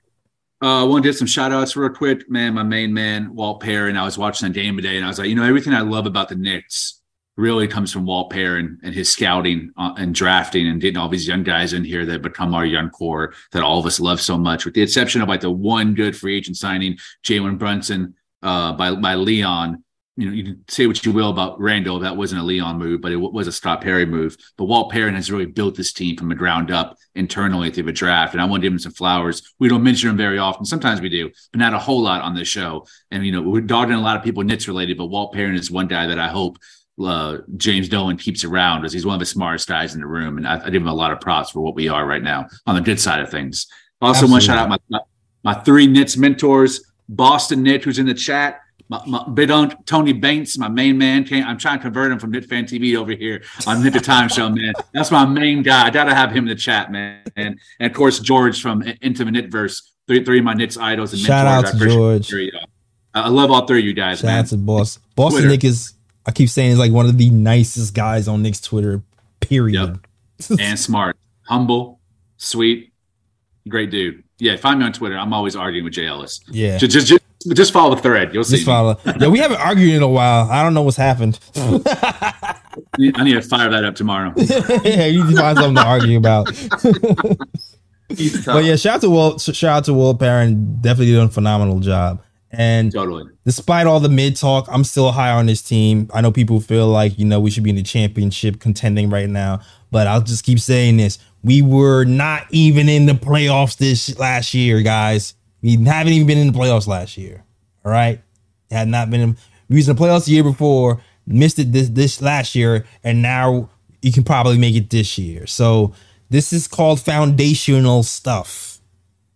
Uh, I want to get some shout outs real quick, man. My main man, Walt Perrin. I was watching that game today, and I was like, you know, everything I love about the Knicks really comes from Walt Perrin and his scouting and drafting and getting all these young guys in here that become our young core that all of us love so much, with the exception of like the one good free agent signing, Jalen Brunson uh, by, by Leon. You know, you can say what you will about Randall. That wasn't a Leon move, but it was a Scott Perry move. But Walt Perrin has really built this team from the ground up internally through the draft, and I want to give him some flowers. We don't mention him very often. Sometimes we do, but not a whole lot on this show. And, you know, we're dogging a lot of people Knicks-related, but Walt Perrin is one guy that I hope Uh, James Dolan keeps around, as he's one of the smartest guys in the room, and I, I give him a lot of props for what we are right now on the good side of things. Also, want to shout out my, my my three Knicks mentors: Boston Knick, who's in the chat; my, my big uncle Tony Banks, my main man. Can't, I'm trying to convert him from Knick Fan T V over here on Knick the Time Show, man. That's my main guy. I gotta have him in the chat, man. And, and of course George from Into the Knickverse. Three three of my Knicks idols and shout mentors. Shout out to George. It. I love all three of you guys. Shout man. out to Boston. Boston Twitter. Knick is. I keep saying he's like one of the nicest guys on Knicks Twitter, period. Yep. And smart, humble, sweet, Great dude. Yeah, find me on Twitter. I'm always arguing with Jay Ellis. Yeah. Just, just, just, just follow the thread. You'll see. Just follow. Yeah, we haven't argued in a while. I don't know what's happened. I need to fire that up tomorrow. Yeah, you need to find something to argue about. But yeah, shout out to Walt. Shout out to Walt Perrin. Definitely doing a phenomenal job. And totally. Despite all the mid talk, I'm still high on this team. I know people feel like, you know, we should be in the championship contending right now, but I'll just keep saying this. We were not even in the playoffs this last year, guys. We haven't even been in the playoffs last year. All right. Had not been in, we was in the playoffs the year before, missed it this, this last year, and now you can probably make it this year. So this is called foundational stuff.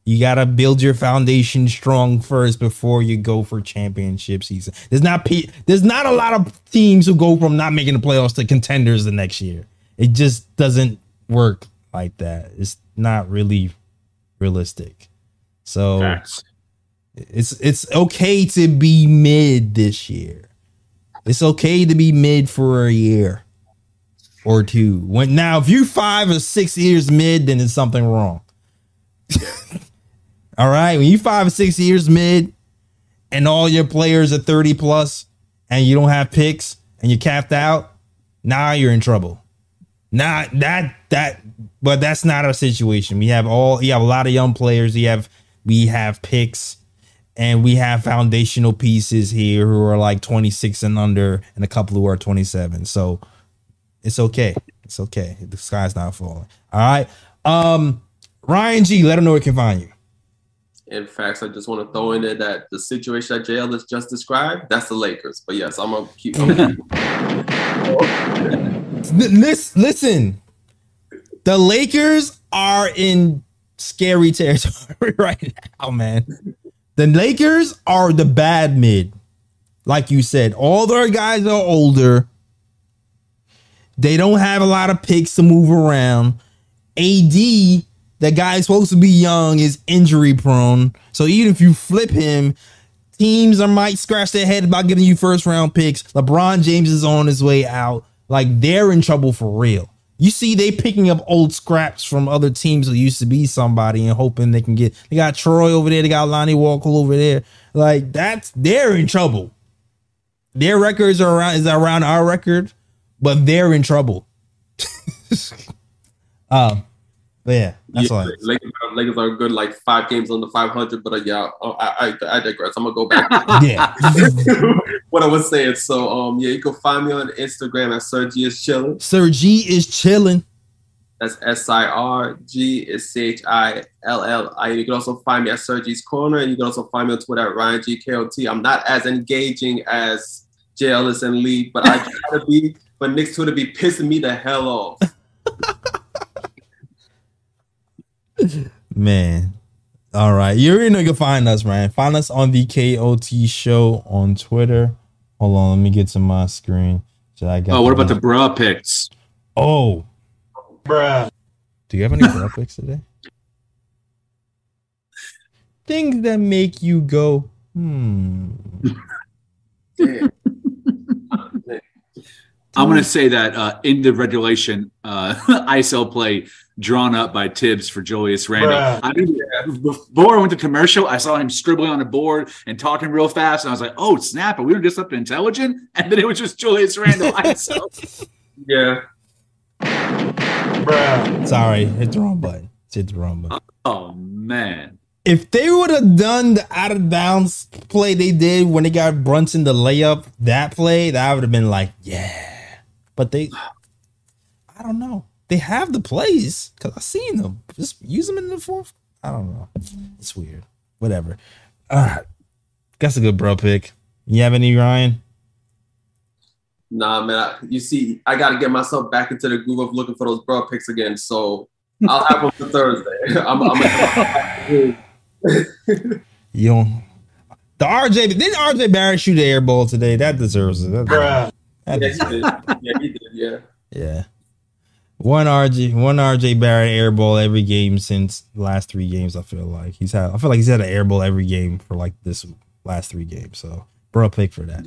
You got to build your foundation strong first before you go for championship season. There's not pe- there's not a lot of teams who go from not making the playoffs to contenders the next year. It just doesn't work like that. It's not really realistic. So Facts. it's it's okay to be mid this year. It's okay to be mid for a year or two. When now, if you're five or six years mid, then there's something wrong. All right, when you five or six years mid and all your players are thirty plus and you don't have picks and you're capped out, now you're in trouble. Now that that but that's not our situation. We have all you have a lot of young players. You have we have picks and we have foundational pieces here who are like twenty-six and under and a couple who are twenty-seven. So it's okay. It's okay. The sky's not falling. All right. Um Ryan G, let them know where you can find you. In fact, I just want to throw in there that the situation that J L has just described, that's the Lakers. But yes, I'm going to keep. Listen, listen, the Lakers are in scary territory right now, man. The Lakers are the bad mid. Like you said, all their guys are older. They don't have a lot of picks to move around. A D, that guy is supposed to be young, is injury prone. So even if you flip him, teams are, might scratch their head about giving you first round picks. LeBron James is on his way out. Like, they're in trouble for real. You see, they picking up old scraps from other teams who used to be somebody and hoping they can get. They got Troy over there. They got Lonnie Walker over there. Like, that's they're in trouble. Their records are around is around our record, but they're in trouble. um. But yeah, that's yeah, all. Lakers, Lakers are good, like five games under five hundred. But uh, yeah, I, I I digress. I'm gonna go back. Yeah, what I was saying. So um, yeah, you can find me on Instagram at Sergi is chilling. Sergi is chilling. That's S I R G is C H I L L I. You can also find me at Sergi's Corner, and you can also find me on Twitter at Ryan G K O T. I'm not as engaging as Jay Ellis and Lee, but I try to be. But Nick's Twitter be pissing me the hell off. Man, all right, you already know you can find us, man. Find us on the K O T Show on Twitter. Hold on, let me get to my screen. So I got. Oh, what about the bruh picks? Oh, bruh. Do you have any bruh picks today? Things that make you go, hmm. Damn. I'm going to say that uh, in the regulation, uh, I S O play drawn up by Tibbs for Julius Randle. I mean, before I went to commercial, I saw him scribbling on a board and talking real fast, and I was like, oh, snap, we were just up to intelligent? And then it was just Julius Randle I S O. Yeah. Bruh. Sorry, hit the wrong button. Hit the wrong button. Oh, man. If they would have done the out of bounds play they did when they got Brunson the layup, that play, that would have been like, yeah. But they, I don't know. They have the plays because I've seen them. Just use them in the fourth. I don't know. It's weird. Whatever. All right. That's a good bro pick. You have any, Ryan? Nah, man. I, you see, I got to get myself back into the groove of looking for those bro picks again. So I'll have them for Thursday. I'm, I'm a- You don't. The R J, didn't R J Barrett shoot an air ball today? That deserves it. That deserves it. Yeah, he did. Yeah, he did. Yeah. Yeah. One R J, one R J Barrett airball every game since the last three games. I feel like he's had. I feel like he's had an airball every game for like this last three games. So, bro, pick for that.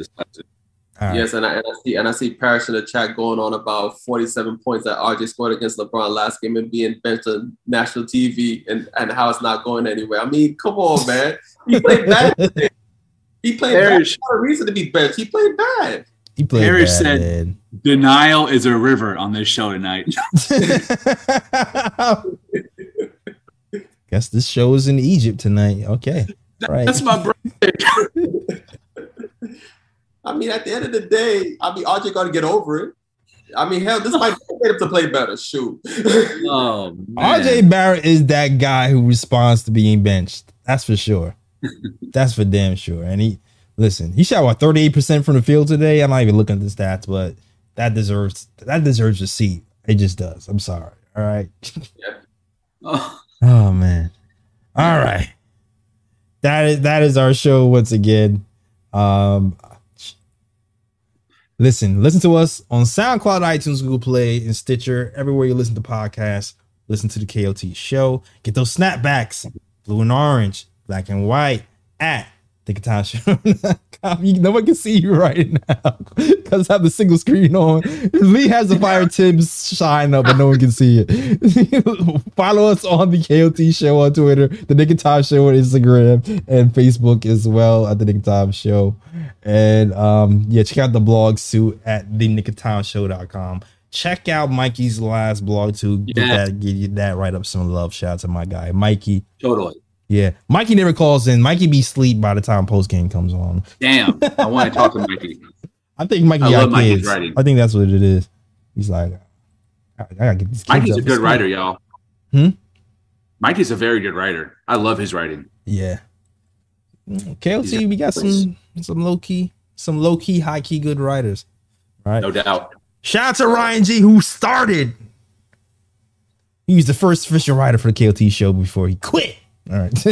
All right. Yes, and I, and I see and I see Paris in the chat going on about forty-seven points that R J scored against LeBron last game and being benched on national T V and, and how it's not going anywhere. I mean, come on, man. He played bad. He played Parrish. bad. There's not a reason to be benched. He played bad. He played Parrish bad, said, man. Denial is a river on this show tonight. Guess this show is in Egypt tonight. Okay. That, right. That's my brother. I mean, at the end of the day, I mean, R J got to get over it. I mean, hell, this might get him to play better. Shoot. Oh, man. R J Barrett is that guy who responds to being benched. That's for sure. That's for damn sure. And he, listen, he shot, what, thirty-eight percent from the field today? I'm not even looking at the stats, but that deserves that deserves a seat. It just does. I'm sorry. All right. Yeah. Oh. Oh, man. All right. That is, that is our show once again. Um, Listen, listen to us on SoundCloud, iTunes, Google Play, and Stitcher. Everywhere you listen to podcasts, listen to the K O T show. Get those snapbacks, blue and orange, black and white, at the katasha dot com. No one can see you right now because I have the single screen on. Lee has the Fire Tibbs shine up, but no one can see it. Follow us on the K O T show on Twitter, the Nick and Tom show on Instagram, and Facebook as well at the Nick and Tom show. And um, yeah, check out the blog too at the nick and tom show dot com. Check out Mikey's last blog too. Get yeah. that, give you that right up some love. Shout out to my guy, Mikey. Totally. Yeah, Mikey never calls in. Mikey be asleep by the time post game comes on. Damn, I want to talk to Mikey. I think Mikey I love Mikey's kids. Writing. I think that's what it is. He's like, I, I gotta get these kids Mikey's up a good sleep. Writer, y'all. Hmm. Mikey's a very good writer. I love his writing. Yeah. K L T, we got some some low key, some low key, high key good writers. All right. No doubt. Shout out to Ryan G, who started. He was the first official writer for the K L T show before he quit. All right.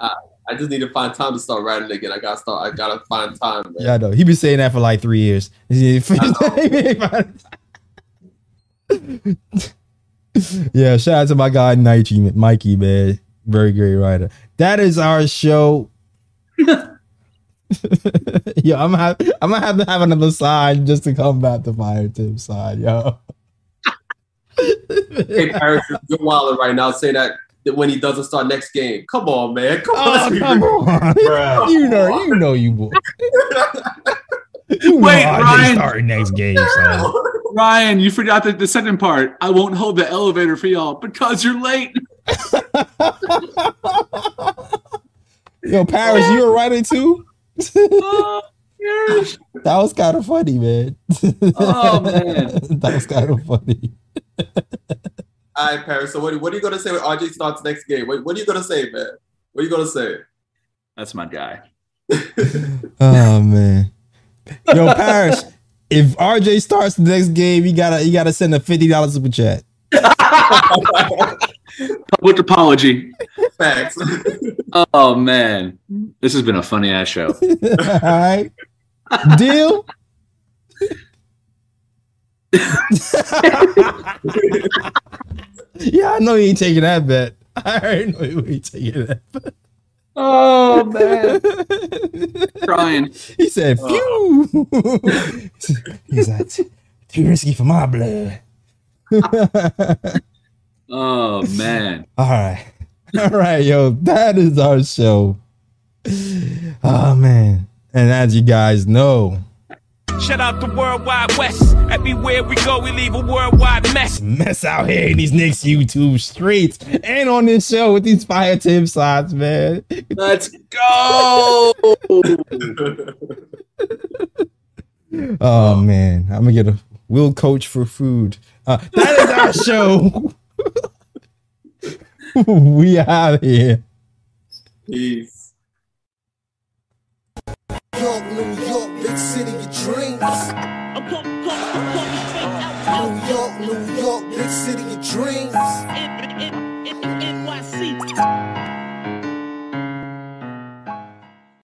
I, I just need to find time to start writing again. I gotta start. I gotta find time. Man. Yeah, I know. He been saying that for like three years. Yeah, shout out to my guy Nike, Mikey, man, very great writer. That is our show. Yo, I'm ha- I'm gonna have to have another side just to combat the Fire Tip side, yo. Hey, Paris, you're wilding right now. Say that. When he doesn't start next game, come on, man, come on, oh, come on. Bro. You know, you know, you boy. You Wait, know Ryan, start next game, son. Ryan, you forgot the, the second part. I won't hold the elevator for y'all because you're late. Yo, Paris, you were writing too. uh, yes. That was kind of funny, man. Oh man, that was kind of funny. All right, Paris. So, what, what are you going to say when R J starts next game? What, what are you going to say, man? What are you going to say? That's my guy. Oh, man. Yo, Paris, if R J starts the next game, you got to you gotta send a fifty dollars super chat. Public apology. Facts. Oh, man. This has been a funny-ass show. All right. Deal? Yeah, I know you ain't taking that bet. I already know you ain't taking that bet. Oh, man. Crying. He said, phew. Oh. He's like, too risky for my blood. Oh, man. All right. All right, yo. That is our show. Oh, man. And as you guys know, shout out the worldwide West. Everywhere we go, we leave a worldwide mess. Mess out here in these Knicks YouTube streets and on this show with these Fire Tip sides, man. Let's go. Oh, man. I'm going to get a will coach for food. Uh, that is our show. We out of here. Peace. New York, New York, big city of dreams. New York, New York, big city of dreams. N Y C